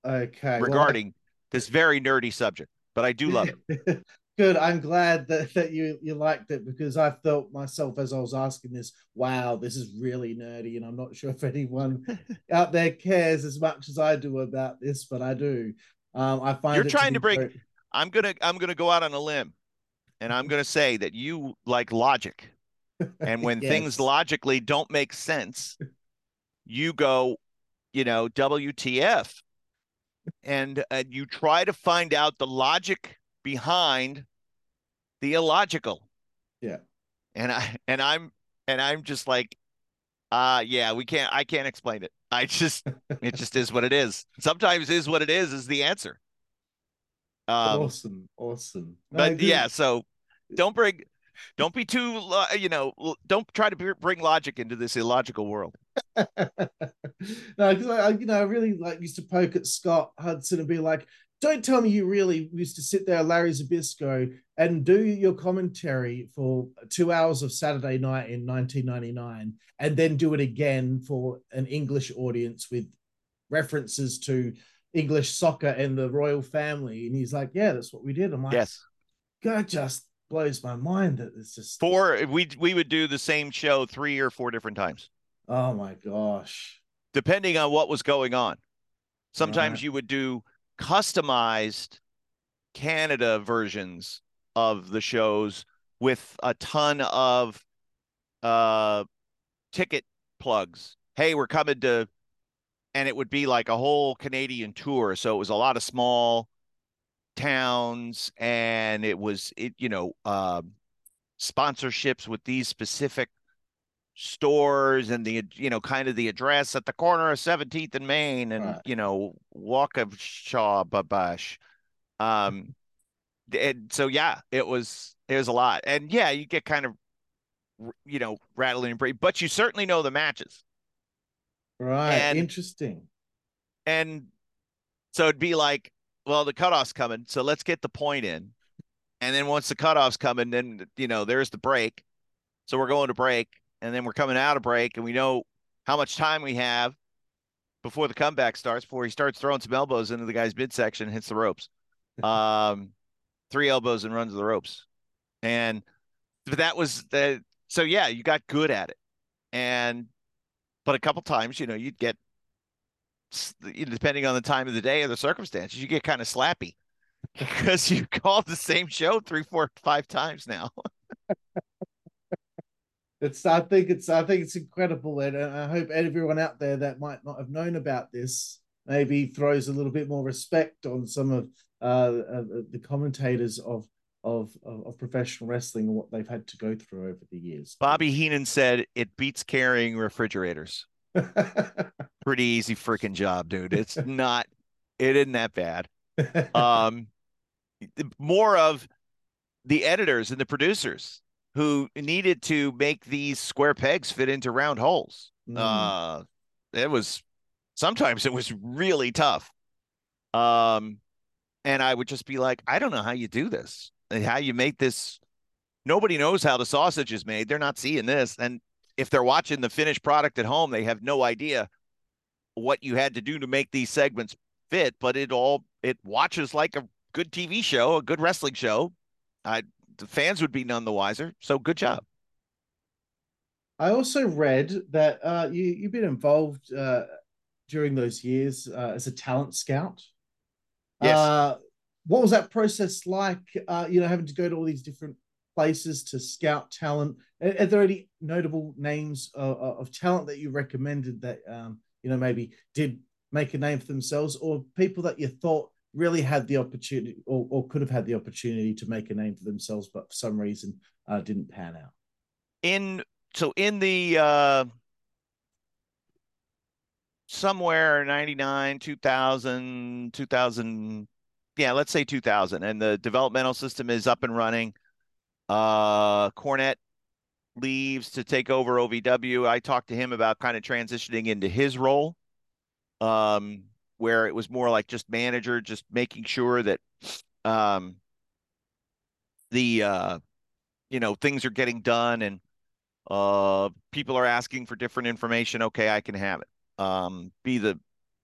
Okay. Regarding well, I... this very nerdy subject, but I do love it. Good. I'm glad that, that you, you liked it, because I felt myself as I was asking this, wow, this is really nerdy, and I'm not sure if anyone out there cares as much as I do about this, but I do. Um, I find you're trying to break. Very... I'm gonna I'm gonna go out on a limb, and I'm gonna say that you like logic, and when yes. things logically don't make sense, you go, you know, W T F, and uh, you try to find out the logic behind the illogical. Yeah, and I and I'm and I'm just like, uh yeah, we can't. I can't explain it. I just, it just is what it is. Sometimes is what it is, is the answer. Um, awesome. Awesome. No, but yeah, so don't bring, don't be too, uh, you know, don't try to bring logic into this illogical world. No, because I, I, you know, I really like used to poke at Scott Hudson and be like, don't tell me you really used to sit there, Larry Zbyszko, and do your commentary for two hours of Saturday Night in nineteen ninety-nine, and then do it again for an English audience with references to English soccer and the royal family. And he's like, "Yeah, that's what we did." I'm like, "Yes, God, just blows my mind that it's just four." We we would do the same show three or four different times. Oh my gosh! Depending on what was going on, sometimes right. you would do customized Canada versions of the shows with a ton of uh ticket plugs. Hey, we're coming to, and it would be like a whole Canadian tour. So it was a lot of small towns, and it was it you know uh, sponsorships with these specific stores, and the you know kind of the address at the corner of seventeenth and Main, and right. you know Waukesha Babush. Um and so yeah, it was it was a lot, and yeah, you get kind of you know rattling and brave, but you certainly know the matches, right? And, interesting. And so it'd be like, well, the cutoff's coming, so let's get the point in, and then once the cutoff's coming, then you know there's the break, so we're going to break. And then we're coming out of break, and we know how much time we have before the comeback starts, before he starts throwing some elbows into the guy's midsection and hits the ropes. Um, three elbows and runs the ropes. And but that was the, so yeah, you got good at it. And, but a couple times, you know, you'd get, depending on the time of the day or the circumstances, you get kind of slappy because you called the same show three, four, five times now. It's, I think it's, I think it's incredible, and I hope everyone out there that might not have known about this maybe throws a little bit more respect on some of uh, the commentators of, of of professional wrestling and what they've had to go through over the years. Bobby Heenan said it beats carrying refrigerators. Pretty easy freaking job, dude. It's not, it isn't that bad. Um, more of the editors and the producers who needed to make these square pegs fit into round holes. Mm. Uh, it was, sometimes it was really tough. Um, and I would just be like, I don't know how you do this and how you make this. Nobody knows how the sausage is made. They're not seeing this. And if they're watching the finished product at home, they have no idea what you had to do to make these segments fit, but it all, it watches like a good T V show, a good wrestling show. I, The fans would be none the wiser. So good job. I also read that uh, you, you've been involved uh, during those years uh, as a talent scout. Yes. Uh, what was that process like? Uh, you know, having to go to all these different places to scout talent. Are, are there any notable names uh, of talent that you recommended that, um, you know, maybe did make a name for themselves, or people that you thought really had the opportunity or, or could have had the opportunity to make a name for themselves, but for some reason uh, didn't pan out? In, so in the, uh, somewhere ninety-nine, two thousand, two thousand, yeah, let's say two thousand, and the developmental system is up and running. Uh, Cornette leaves to take over O V W. I talked to him about kind of transitioning into his role. Um, where it was more like just manager, just making sure that um, the, uh, you know, things are getting done, and uh, people are asking for different information. Okay, I can have it. Um, be the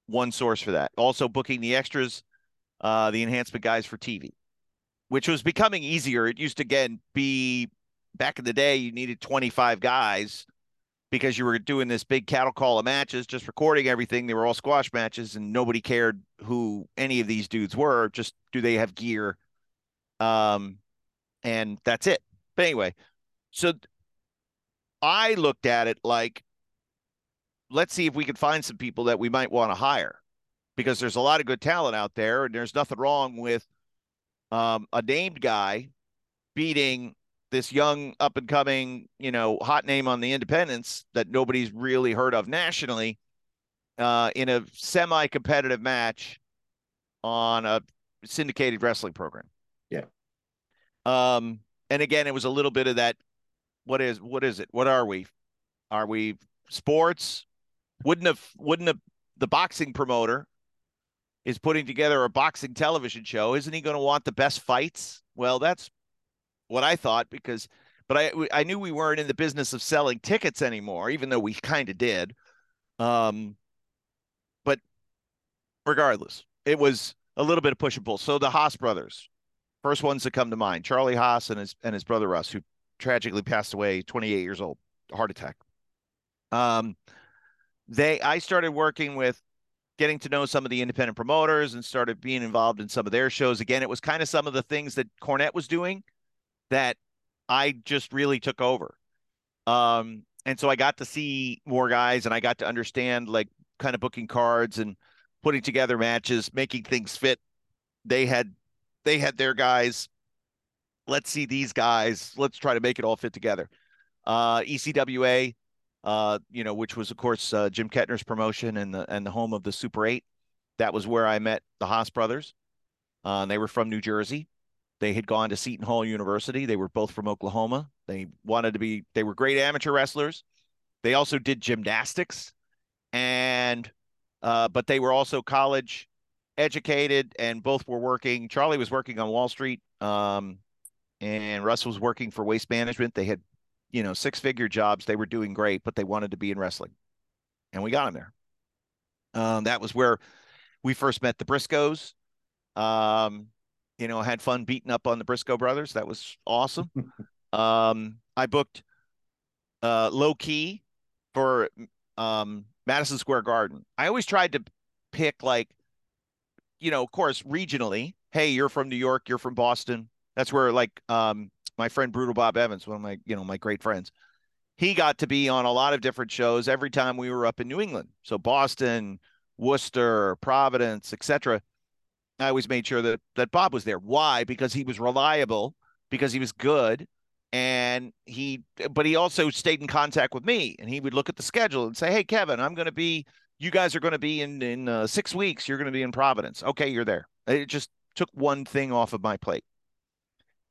one source for that. Also booking the extras, uh, the enhancement guys for T V, which was becoming easier. It used to, again, be back in the day, you needed twenty-five guys because you were doing this big cattle call of matches, just recording everything. They were all squash matches and nobody cared who any of these dudes were. Just do they have gear? Um, and that's it. But anyway, so I looked at it like, let's see if we can find some people that we might want to hire, because there's a lot of good talent out there, and there's nothing wrong with um, a named guy beating this young up and coming, you know, hot name on the independents that nobody's really heard of nationally uh, in a semi-competitive match on a syndicated wrestling program. Yeah. Um, and again, it was a little bit of that. What is, what is it? What are we? Are we sports? Wouldn't have, wouldn't have, the boxing promoter is putting together a boxing television show. Isn't he going to want the best fights? Well, that's what I thought, because, but I, I knew we weren't in the business of selling tickets anymore, even though we kind of did. Um, but regardless, it was a little bit of push and pull. So the Haas brothers, first ones that come to mind, Charlie Haas and his, and his brother, Russ, who tragically passed away, twenty-eight years old, heart attack. Um, They, I started working with, getting to know some of the independent promoters and started being involved in some of their shows. Again, it was kind of some of the things that Cornette was doing that I just really took over. Um, and so I got to see more guys, and I got to understand, like, kind of booking cards and putting together matches, making things fit. They had, they had their guys. Let's see these guys. Let's try to make it all fit together. Uh, E C W A. Uh, you know, which was, of course, uh, Jim Kettner's promotion and the and the home of the Super Eight. That was where I met the Haas brothers. Uh, and they were from New Jersey. They had gone to Seton Hall University. They were both from Oklahoma. They wanted to be, they were great amateur wrestlers. They also did gymnastics, and uh, but they were also college educated, and both were working. Charlie was working on Wall Street, um, and Russ was working for Waste Management. They had, you know, six-figure jobs. They were doing great, but they wanted to be in wrestling, and we got them there. Um, that was where we first met the Briscoes. Um, you know, had fun beating up on the Briscoe brothers. That was awesome. um, I booked uh, low-key for um, Madison Square Garden. I always tried to pick, like, you know, of course, regionally. Hey, you're from New York. You're from Boston. That's where, like, um, my friend Brutal Bob Evans, one of my, you know, my great friends, he got to be on a lot of different shows every time we were up in New England. So Boston, Worcester, Providence, et cetera. I always made sure that, that Bob was there. Why? Because he was reliable, because he was good. And he, but he also stayed in contact with me, and he would look at the schedule and say, hey, Kevin, I'm going to be, you guys are going to be in, in uh, six weeks. You're going to be in Providence. Okay. You're there. It just took one thing off of my plate.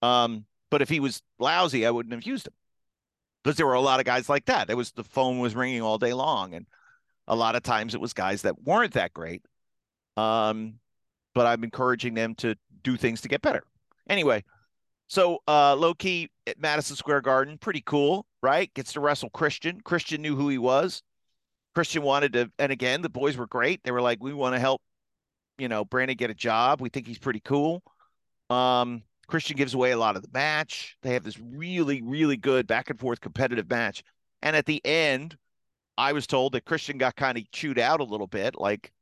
Um, But if he was lousy, I wouldn't have used him, because there were a lot of guys like that. It was, the phone was ringing all day long, and a lot of times it was guys that weren't that great. Um, but I'm encouraging them to do things to get better. Anyway, so uh, low key at Madison Square Garden, pretty cool, right? Gets to wrestle Christian. Christian knew who he was. Christian wanted to, and again, the boys were great. They were like, we want to help, you know, Brandon get a job. We think he's pretty cool. Um. Christian gives away a lot of the match. They have this really, really good back and forth competitive match. And at the end, I was told that Christian got kind of chewed out a little bit, like,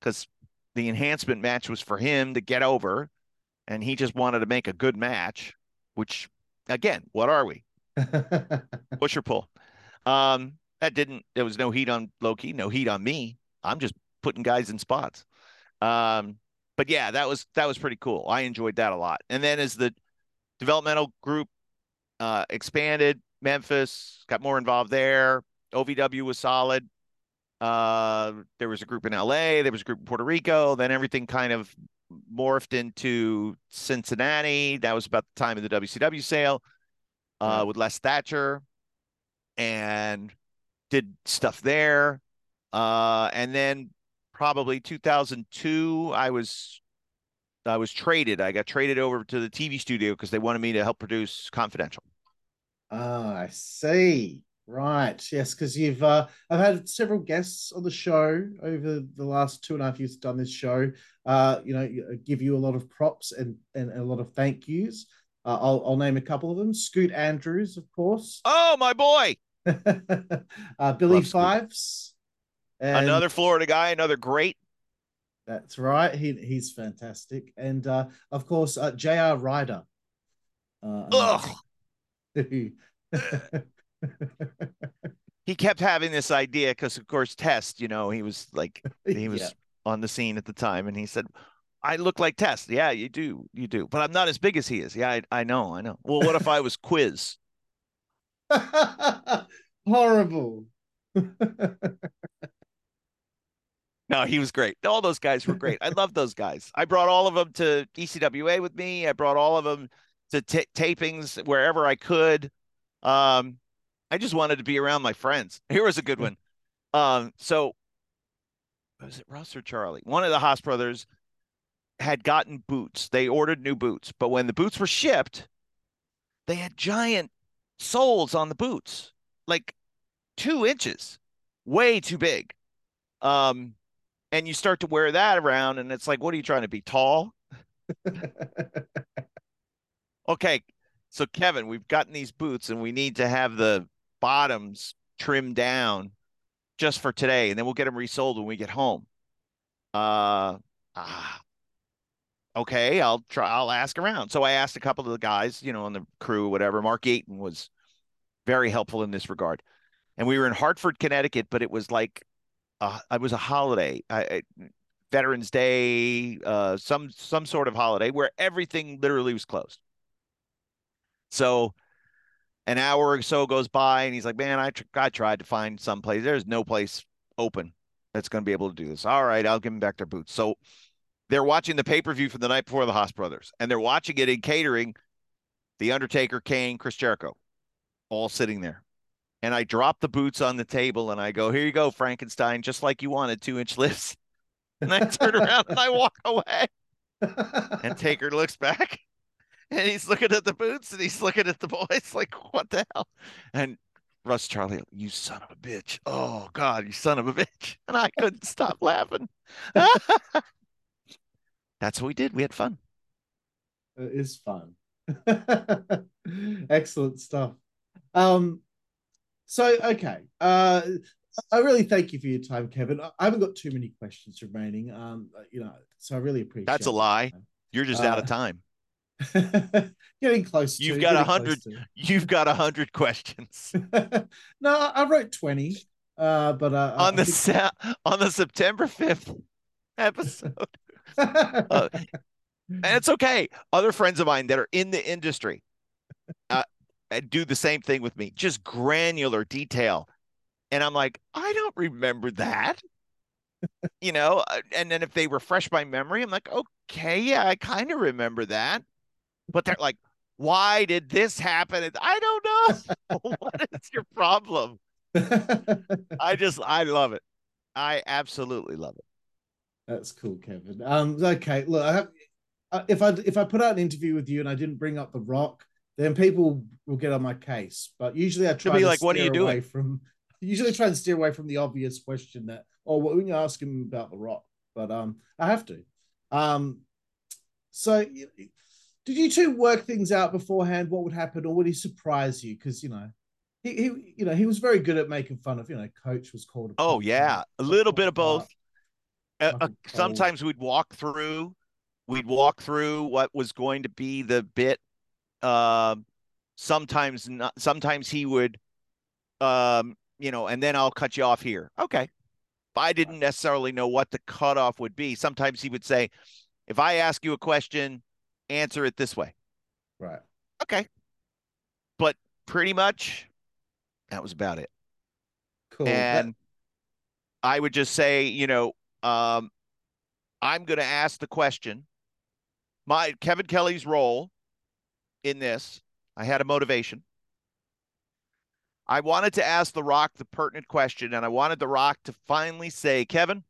because the enhancement match was for him to get over, and he just wanted to make a good match, which, again, what are we? Push or pull? Um, that didn't, there was no heat on Loki, no heat on me. I'm just putting guys in spots. Um, But yeah, that was that was pretty cool. I enjoyed that a lot. And then as the developmental group uh, expanded, Memphis got more involved there. O V W was solid. Uh, there was a group in L A. There was a group in Puerto Rico. Then everything kind of morphed into Cincinnati. That was about the time of the W C W sale uh, with Les Thatcher, and did stuff there. Uh, and then probably two thousand two, I was I was traded. I got traded over to the T V studio because they wanted me to help produce Confidential. Oh, I see. Right. Yes, because you've uh, I've had several guests on the show over the last two and a half years done this show. Uh, you know, give you a lot of props and, and a lot of thank yous. Uh, I'll I'll name a couple of them. Scoot Andrews, of course. Oh, my boy. uh, Billy Fives. And another Florida guy, another great. That's right. He He's fantastic. And, uh, of course, uh, J R Ryder. Uh, he kept having this idea because, of course, Test, you know, he was like, he was yeah. on the scene at the time. And he said, I look like Test. Yeah, you do. You do. But I'm not as big as he is. Yeah, I, I know. I know. Well, what if I was Quiz? Horrible. No, he was great. All those guys were great. I love those guys. I brought all of them to E C W A with me. I brought all of them to t tapings wherever I could. Um, I just wanted to be around my friends. Here was a good one. Um, so was it Russ or Charlie? One of the Haas brothers had gotten boots. They ordered new boots, but when the boots were shipped, they had giant soles on the boots, like two inches, way too big. Um, and you start to wear that around, and it's like, what are you trying to be, tall? Okay, so Kevin, we've gotten these boots, and we need to have the bottoms trimmed down just for today, and then we'll get them resold when we get home. Uh, ah, okay, I'll try. I'll ask around. So I asked a couple of the guys, you know, on the crew, whatever. Mark Eaton was very helpful in this regard, and we were in Hartford, Connecticut, but it was like. Uh, it was a holiday, I, I, Veterans Day, uh, some some sort of holiday where everything literally was closed. So an hour or so goes by, and he's like, man, I, tr I tried to find some place. There's no place open that's going to be able to do this. All right, I'll give them back their boots. So they're watching the pay-per-view from the night before the Haas brothers, and they're watching it in catering. The Undertaker, Kane, Chris Jericho, all sitting there. And I drop the boots on the table and I go, here you go, Frankenstein, just like you wanted, two inch lifts. And I turn around and I walk away. And Taker looks back and he's looking at the boots and he's looking at the boys like, what the hell? And Russ Charlie, you son of a bitch. Oh, God, you son of a bitch. And I couldn't stop laughing. That's what we did. We had fun. It is fun. Excellent stuff. Um, So, okay, uh, I really thank you for your time, Kevin. I haven't got too many questions remaining, um, you know, so I really appreciate it. That's a lie. That. You're just uh, out of time. Getting close. You've to, got a hundred. You've got a hundred questions. No, I wrote twenty, uh, but uh, on I the think... on the September fifth episode, uh, and it's okay. Other friends of mine that are in the industry. Uh, And do the same thing with me, just granular detail. And I'm like, I don't remember that, you know? And then if they refresh my memory, I'm like, okay, yeah, I kind of remember that. But they're like, why did this happen? And I don't know. What is your problem? I just, I love it. I absolutely love it. That's cool, Kevin. Um, okay, look, I have, uh, if I, if I put out an interview with you and I didn't bring up The Rock, then people will get on my case. But usually I try to be like, what are you doing? From, usually I try and steer away from the obvious question that, oh, well, when you ask him about The Rock, but um, I have to. Um, so did you two work things out beforehand? What would happen, or would he surprise you? Because, you know, he, he, you know, he was very good at making fun of, you know, Coach was called. Oh, yeah, a little bit of both. Uh, uh, sometimes we'd walk through, we'd walk through what was going to be the bit. Um, sometimes not, sometimes he would, um, you know, and then I'll cut you off here. Okay. But I didn't necessarily know what the cutoff would be. Sometimes he would say, if I ask you a question, answer it this way. Right. Okay. But pretty much that was about it. Cool. And that I would just say, you know, um, I'm going to ask the question, my Kevin Kelly's role in this, I had a motivation. I wanted to ask The Rock the pertinent question, and I wanted The Rock to finally say, Kevin,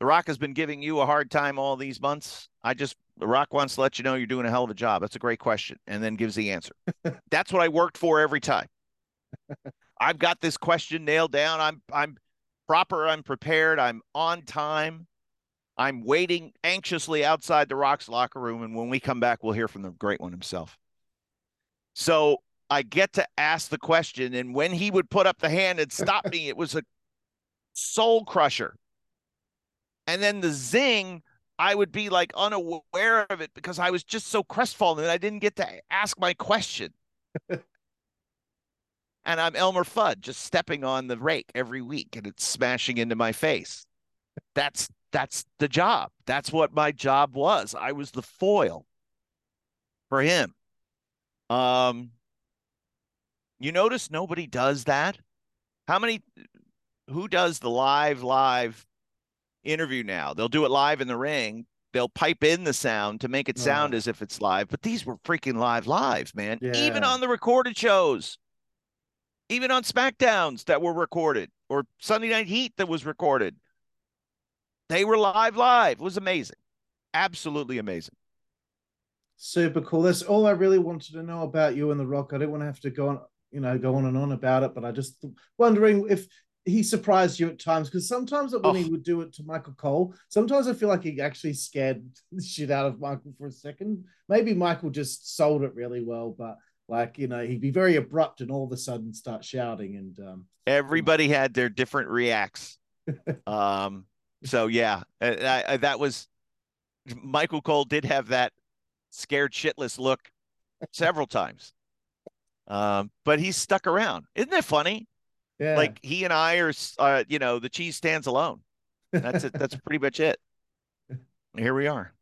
The Rock has been giving you a hard time all these months. I just, The Rock wants to let you know you're doing a hell of a job. That's a great question. And then gives the answer. That's what I worked for every time. I've got this question nailed down. I'm, I'm proper. I'm prepared. I'm on time. I'm waiting anxiously outside The Rock's locker room. And when we come back, we'll hear from the great one himself. So I get to ask the question. And when he would put up the hand and stop me, it was a soul crusher. And then the zing, I would be like unaware of it because I was just so crestfallen that I didn't get to ask my question. And I'm Elmer Fudd, just stepping on the rake every week and it's smashing into my face. That's that's the job. That's what my job was. I was the foil for him. Um, you notice nobody does that? How many, who does the live, live interview now? They'll do it live in the ring. They'll pipe in the sound to make it sound oh. as if it's live. But these were freaking live, live, man. Yeah. Even on the recorded shows. Even on SmackDowns that were recorded, or Sunday Night Heat that was recorded, they were live, live. It was amazing. Absolutely amazing. Super cool. That's all I really wanted to know about you and The Rock. I didn't want to have to go on, you know, go on and on about it, but I just wondering if he surprised you at times, because sometimes when oh. he would do it to Michael Cole, sometimes I feel like he actually scared the shit out of Michael for a second. Maybe Michael just sold it really well, but like, you know, he'd be very abrupt and all of a sudden start shouting. And um, everybody had their different reacts. um, so, yeah, I, I, that was Michael Cole did have that scared shitless look several times. Um, but he's stuck around. Isn't that funny? Yeah. Like he and I are, uh, you know, the cheese stands alone. That's it. That's pretty much it. Here we are.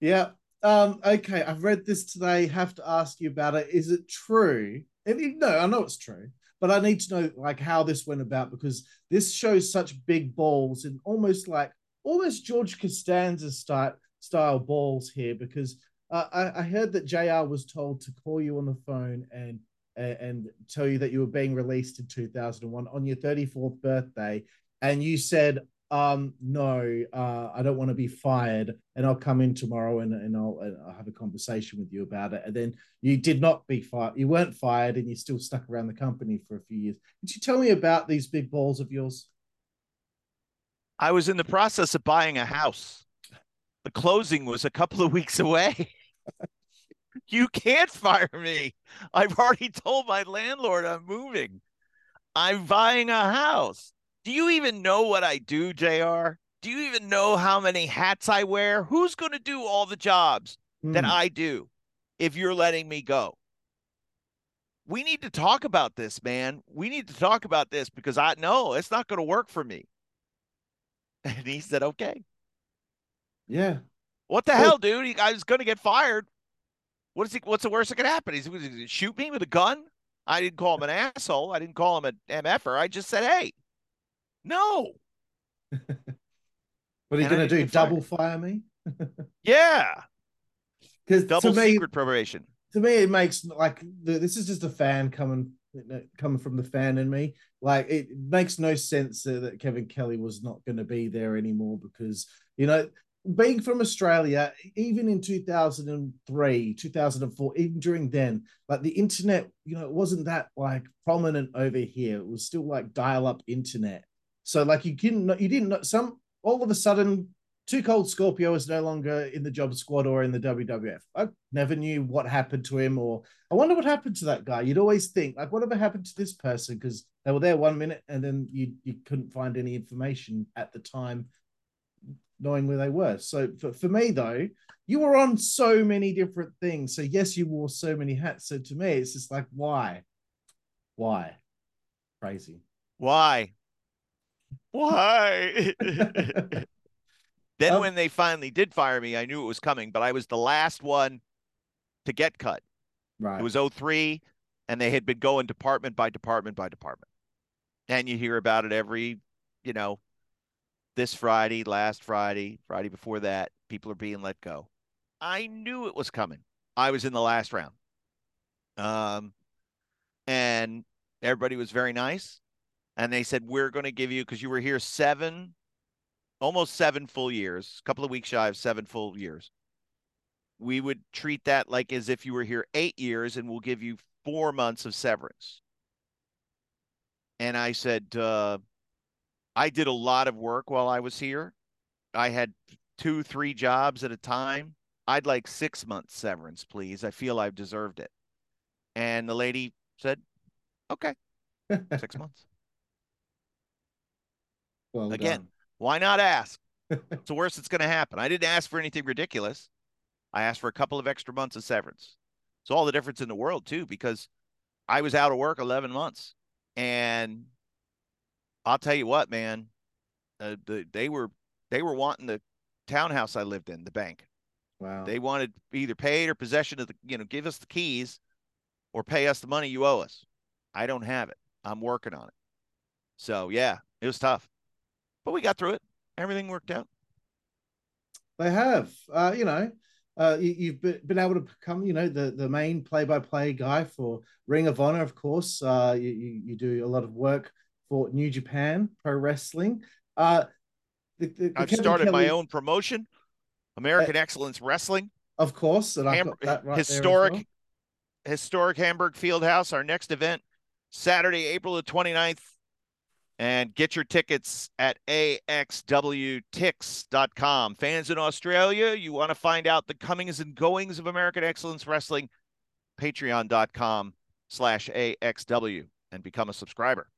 Yeah. Um, okay, I've read this today. Have to ask you about it. Is it true? And, no, I know it's true, but I need to know like how this went about, because this shows such big balls and almost like almost George Costanza style, style balls here. Because uh, I, I heard that J R was told to call you on the phone and uh, and tell you that you were being released in two thousand one on your thirty-fourth birthday, and you said, um no uh I don't want to be fired, and I'll come in tomorrow and, and I'll, and I'll have a conversation with you about it. And then you did not be fired, you weren't fired, and you still stuck around the company for a few years. Could you tell me about these big balls of yours? I was in the process of buying a house. The closing was a couple of weeks away. You can't fire me. I've already told my landlord I'm moving. I'm buying a house. Do you even know what I do, J R? Do you even know how many hats I wear? Who's going to do all the jobs mm. that I do if you're letting me go? We need to talk about this, man. We need to talk about this, because I know it's not going to work for me. And he said, okay. Yeah. What the well, hell, dude? I was going to get fired. What is he, what's the worst that could happen? He's going to shoot me with a gun? I didn't call him an asshole. I didn't call him an M F-er. I just said, hey. No. What are you going to do? Double fire me? Yeah. Because double secret probation. To me, it makes like this is just a fan coming coming from the fan in me. Like it makes no sense that Kevin Kelly was not going to be there anymore, because you know, being from Australia, even in two thousand three, two thousand four, even during then, like the internet, you know, it wasn't that like prominent over here. It was still like dial-up internet. So like you didn't, you didn't some all of a sudden, Too Cold Scorpio is no longer in the job squad or in the W W F. I never knew what happened to him, or I wonder what happened to that guy. You'd always think like, whatever happened to this person? Because they were there one minute and then you you couldn't find any information at the time, knowing where they were. So for, for me though, you were on so many different things. So yes, you wore so many hats. So to me, it's just like why, why, crazy, why. Why? Then um, when they finally did fire me, I knew it was coming, but I was the last one to get cut. Right. It was oh three, and they had been going department by department by department. And you hear about it every, you know, this Friday, last Friday, Friday before that, people are being let go. I knew it was coming. I was in the last round. Um, and everybody was very nice. And they said, we're going to give you, because you were here seven, almost seven full years, a couple of weeks shy of seven full years. We would treat that like as if you were here eight years and we'll give you four months of severance. And I said, uh, I did a lot of work while I was here. I had two, three jobs at a time. I'd like six months severance, please. I feel I've deserved it. And the lady said, okay, six months. Well, again, done. Why not ask? It's the worst that's going to happen. I didn't ask for anything ridiculous. I asked for a couple of extra months of severance. It's all the difference in the world, too, because I was out of work eleven months. And I'll tell you what, man, uh, the, they were they were wanting the townhouse I lived in, the bank. Wow. They wanted either paid or possession of the, you know, give us the keys or pay us the money you owe us. I don't have it. I'm working on it. So, yeah, it was tough. But we got through it. Everything worked out. They have, uh, you know, uh, you, you've been, been able to become, you know, the, the main play-by-play guy for Ring of Honor, of course. Uh, you, you, you do a lot of work for New Japan Pro Wrestling. Uh, the, the, the I've Kevin started Kelly, my own promotion, American uh, Excellence Wrestling. Of course. And Ham- that right historic, well. historic Hamburg Fieldhouse, our next event, Saturday, April the twenty-ninth. And get your tickets at A X W tix dot com. Fans in Australia, you want to find out the comings and goings of American Excellence Wrestling, patreon dot com slash A X W and become a subscriber.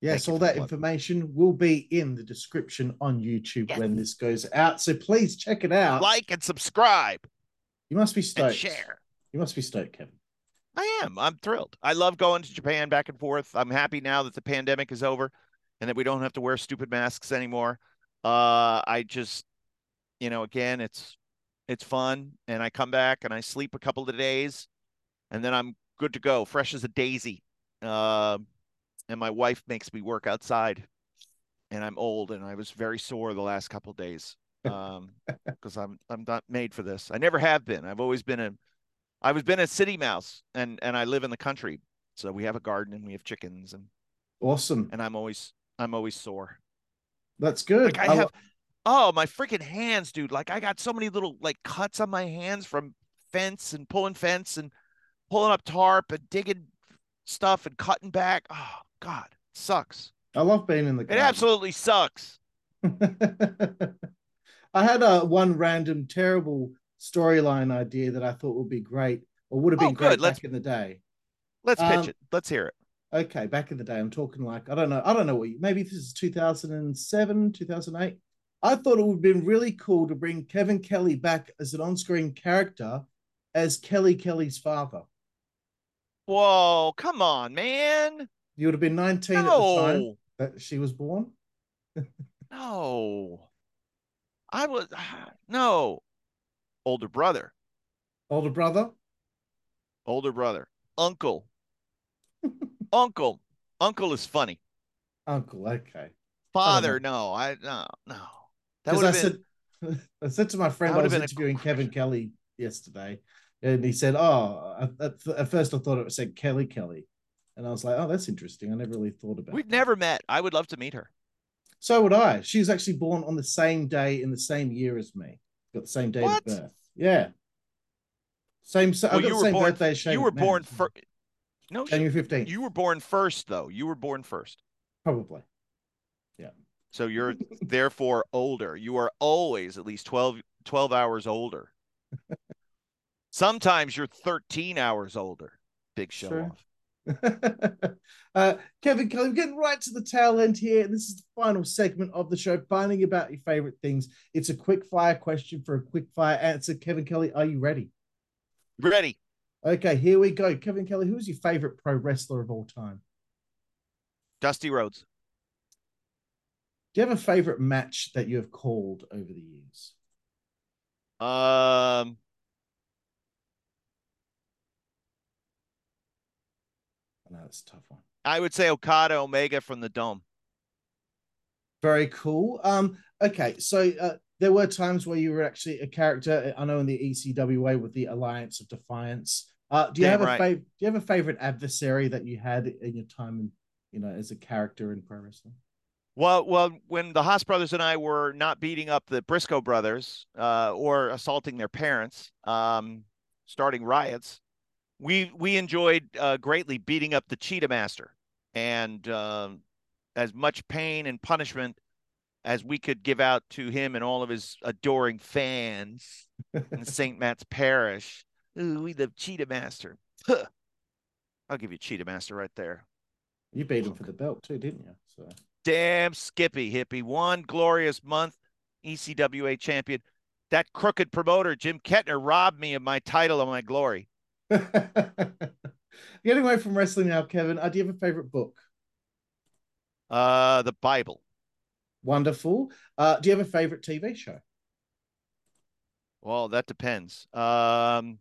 Yes, all that information will be in the description on YouTube yes. when this goes out. So please check it out. Like and subscribe. You must be stoked. And share. You must be stoked, Kevin. I am. I'm thrilled. I love going to Japan back and forth. I'm happy now that the pandemic is over and that we don't have to wear stupid masks anymore. Uh, I just, you know, again, it's, it's fun. And I come back and I sleep a couple of days and then I'm good to go. Fresh as a daisy. Uh, and my wife makes me work outside and I'm old and I was very sore the last couple of days. Um, cause I'm, I'm not made for this. I never have been. I've always been a, I've been a city mouse and, and I live in the country. So we have a garden and we have chickens and awesome. And I'm always, I'm always sore. That's good. Like I, I have, oh, my freaking hands, dude. Like I got so many little like cuts on my hands from fence and pulling fence and pulling up tarp and digging stuff and cutting back. Oh God, it sucks. I love being in the garden. It absolutely sucks. I had a one random terrible storyline idea that I thought would be great or would have been oh, great let's, back in the day. Let's um, pitch it. Let's hear it. Okay. Back in the day, I'm talking like, I don't know. I don't know what you, maybe this is two thousand seven, two thousand eight. I thought it would have been really cool to bring Kevin Kelly back as an on-screen character as Kelly Kelly's father. Whoa, come on, man. You would have been nineteen no. at the time that she was born. no, I was, no. Older brother. Older brother? Older brother. Uncle. Uncle. Uncle is funny. Uncle, okay. Father, no. I no, no. That would have been... Said, I said to my friend, I was interviewing a... Kevin Kelly yesterday, and he said, oh, at, at first I thought it said Kelly Kelly. And I was like, oh, that's interesting. I never really thought about it. We've that. never met. I would love to meet her. So would I. She was actually born on the same day in the same year as me. Got the same date what? of birth. Yeah. Same. So well, you, the were same born, birthday you were born. Fir- no, January fifteenth. You were born first, though. You were born first. Probably. Yeah. So you're therefore older. You are always at least twelve, twelve hours older. Sometimes you're thirteen hours older. Big show sure. off. uh, Kevin Kelly, we're getting right to the tail end here. This is the final segment of the show, finding about your favorite things. It's a quick fire question for a quick fire answer. Kevin Kelly, are you ready? Ready. Okay, here we go. Kevin Kelly, who is your favorite pro wrestler of all time? Dusty Rhodes. Do you have a favorite match that you have called over the years? Um... No, that's a tough one. I would say Okada Omega from the Dome. Very cool. Um, okay, so uh, there were times where you were actually a character. I know in the E C W A with the Alliance of Defiance. Uh, do you Damn have right. a fav- Do you have a favorite adversary that you had in your time, you know, as a character in pro wrestling? Well, well, when the Haas brothers and I were not beating up the Briscoe brothers uh, or assaulting their parents, um, starting riots. We we enjoyed uh, greatly beating up the Cheetah Master, and uh, as much pain and punishment as we could give out to him and all of his adoring fans in Saint Matt's Parish. Ooh, we love Cheetah Master. Huh. I'll give you Cheetah Master right there. You beat him for the belt too, didn't you? So damn Skippy Hippie. One glorious month, E C W A champion. That crooked promoter, Jim Kettner, robbed me of my title and my glory. Getting away from wrestling now, Kevin, do you have a favorite book? Uh, the Bible. Wonderful. Uh, do you have a favorite T V show? Well, that depends. Um,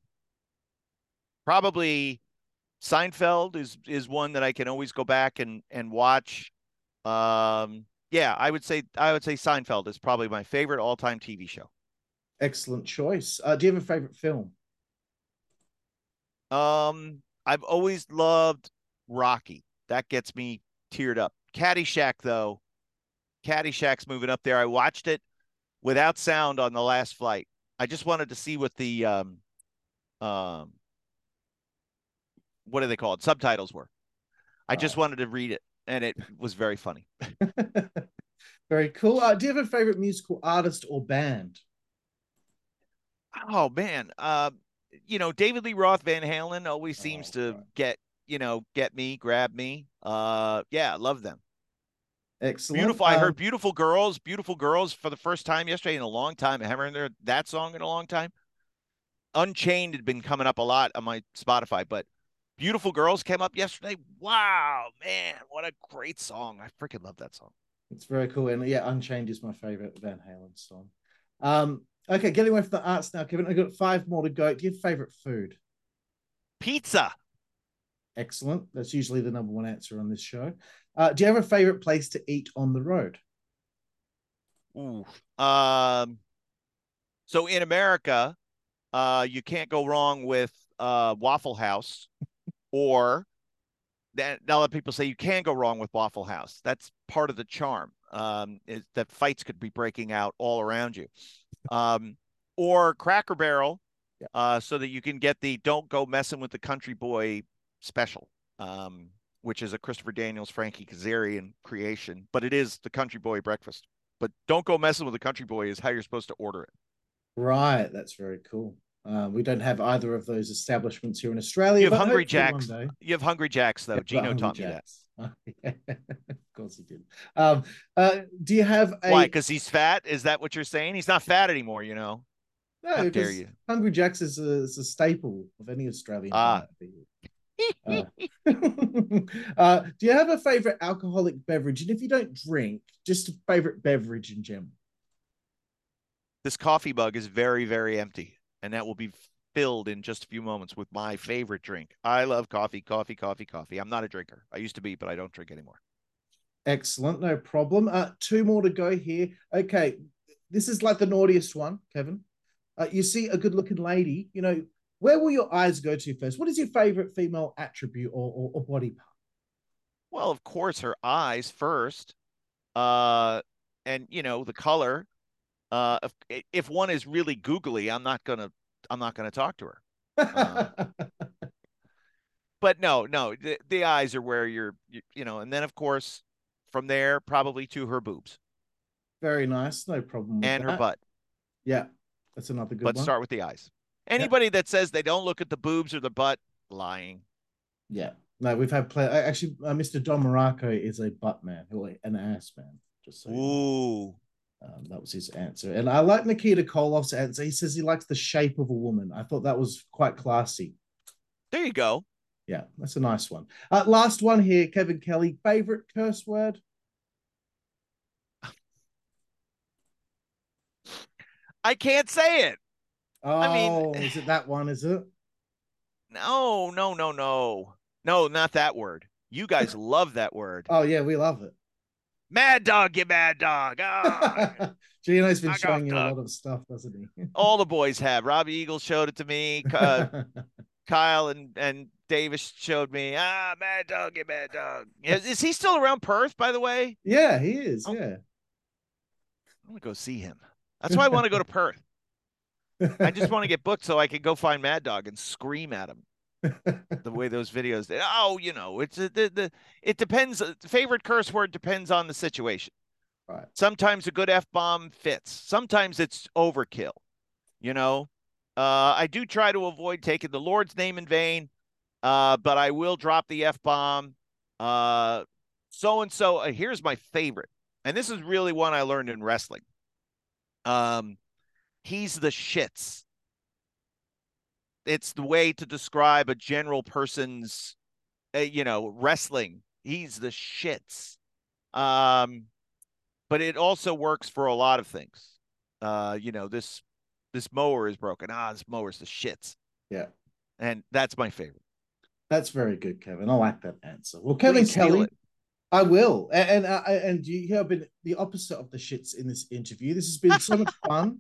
probably Seinfeld is is one that I can always go back and and watch. Um, yeah, I would say I would say Seinfeld is probably my favorite all-time T V show. Excellent choice. Uh, do you have a favorite film? Um, I've always loved Rocky. That gets me teared up. Caddyshack, though. Caddyshack's moving up there. I watched it without sound on the last flight. I just wanted to see what the um, um, what are they called? Subtitles were. I uh, just wanted to read it, and it was very funny. Very cool. Uh, do you have a favorite musical artist or band? Oh man, uh, you know, David Lee Roth, Van Halen always seems oh, to get you know get me, grab me. Uh, yeah, love them. Excellent. Beautiful. Um, I heard Beautiful Girls, Beautiful Girls for the first time yesterday in a long time. I haven't heard that song in a long time. Unchained had been coming up a lot on my Spotify, but Beautiful Girls came up yesterday. Wow, man, what a great song. I freaking love that song. It's very cool. And yeah, Unchained is my favorite Van Halen song. Um, okay, getting away from the arts now, Kevin. I've got five more to go. Do you have favorite food? Pizza. Excellent. That's usually the number one answer on this show. Uh, do you have a favorite place to eat on the road? Ooh. Um, so in America, uh, you can't go wrong with uh, Waffle House, or that a lot of people say you can go wrong with Waffle House. That's part of the charm, um, is that fights could be breaking out all around you. Um, or Cracker Barrel, uh, so that you can get the Don't Go Messing with the Country Boy special, um, which is a Christopher Daniels, Frankie Kazarian creation, but it is the Country Boy breakfast. But Don't Go Messing with the Country Boy is how you're supposed to order it. Right. That's very cool. Uh, we don't have either of those establishments here in Australia. You have Hungry Jacks. You have Hungry Jacks, though. Yeah, Gino taught me that. Oh, yeah. Of course he did. Um, uh, do you have a... Why? Because he's fat? Is that what you're saying? He's not fat anymore, you know. No, how dare you. Hungry Jacks is a, is a staple of any Australian. Ah. Uh, uh, do you have a favorite alcoholic beverage? And if you don't drink, just a favorite beverage in general. This coffee mug is very, very empty, and that will be filled in just a few moments with my favorite drink. I love coffee, coffee, coffee, coffee. I'm not a drinker. I used to be, but I don't drink anymore. Excellent. No problem. Uh, two more to go here. Okay. This is like the naughtiest one, Kevin. Uh, you see a good-looking lady, you know, where will your eyes go to first? What is your favorite female attribute or, or, or body part? Well, of course, her eyes first. Uh, and, you know, the color. Uh, if, if one is really googly, I'm not going to I'm not going to talk to her. Uh, but no, no, the, the eyes are where you're, you, you know, and then, of course, from there, probably to her boobs. Very nice. No problem with and that. Her butt. Yeah, that's another good but one. But start with the eyes. Anybody yep. that says they don't look at the boobs or the butt, lying. Yeah. No, we've had play. Actually, uh, Mister Don Morocco is a butt man, an ass man. Just so Ooh. You know. Um, that was his answer. And I like Nikita Koloff's answer. He says he likes the shape of a woman. I thought that was quite classy. There you go. Yeah, that's a nice one. Uh, last one here, Kevin Kelly. Favorite curse word? I can't say it. Oh, I mean, is it that one? Is it? No, no, no, no, no, not that word. You guys love that word. Oh yeah, we love it. Mad dog, you mad dog. Oh. Gino's been I showing you a lot of stuff, doesn't he? All the boys have. Robbie Eagles showed it to me. Uh, Kyle and and Davis showed me. Ah, mad dog, you mad dog. Is, is he still around Perth, by the way? Yeah, he is. I'm, yeah, I'm gonna go see him. That's why I want to go to Perth. I just want to get booked so I can go find Mad Dog and scream at him the way those videos did. Oh, you know, it's the, the it depends. The favorite curse word depends on the situation. Right. Sometimes a good F-bomb fits. Sometimes it's overkill. You know, uh, I do try to avoid taking the Lord's name in vain. Uh, but I will drop the F-bomb. Uh, so-and-so, uh, here's my favorite. And this is really one I learned in wrestling. Um, he's the shits. It's the way to describe a general person's, uh, you know, wrestling. He's the shits. Um, but it also works for a lot of things. Uh, you know, this, this mower is broken. Ah, this mower's the shits. Yeah. And that's my favorite. That's very good, Kevin. I like that answer. Well, Kevin Please Kelly, I will. And, and, and you have been the opposite of the shits in this interview. This has been so much fun.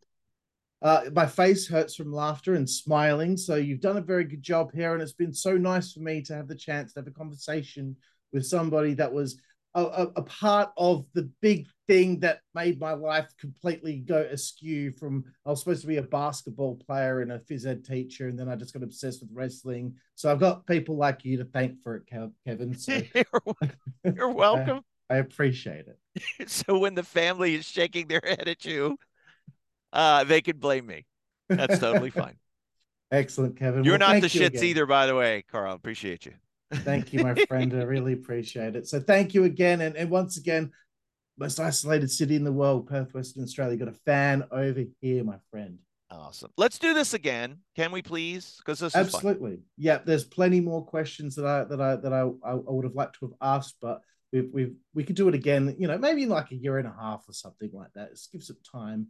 Uh, my face hurts from laughter and smiling. So you've done a very good job here. And it's been so nice for me to have the chance to have a conversation with somebody that was a, a, a part of the big thing that made my life completely go askew from, I was supposed to be a basketball player and a phys ed teacher, and then I just got obsessed with wrestling. So I've got people like you to thank for it, Kevin. So. you're, you're welcome. I, I appreciate it. So when the family is shaking their head at you, uh, they can blame me. That's totally fine. Excellent, Kevin. You're well, not the you shits again. either, by the way, Carl. Appreciate you. Thank you, my friend. I really appreciate it. So thank you again. And, and once again, most isolated city in the world, Perth, Western Australia. Got a fan over here, my friend. Awesome. Let's do this again. Can we please? Because this Absolutely. is fun. Yeah, there's plenty more questions that I that I that I, I would have liked to have asked, but we've we've we could do it again, you know, maybe in like a year and a half or something like that. Just give some time.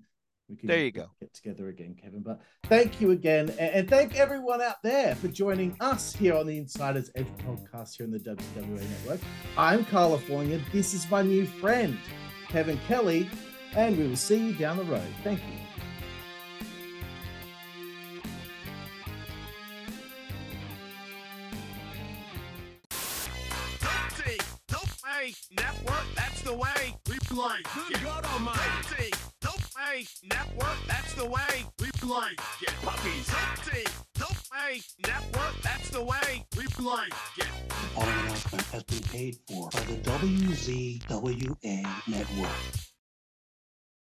We can there you go. Get together again, Kevin. But thank you again. And, and thank everyone out there for joining us here on the Insider's Edge podcast here on the W W A Network. I'm Carla Fornia. This is my new friend, Kevin Kelly. And we will see you down the road. Thank you. Network, that's the way we play. Good God Almighty. Don't play network, that's the way we play. Get puppies. Don't play network, that's the way we play. Get all announcement has been paid for by the W Z W A Network.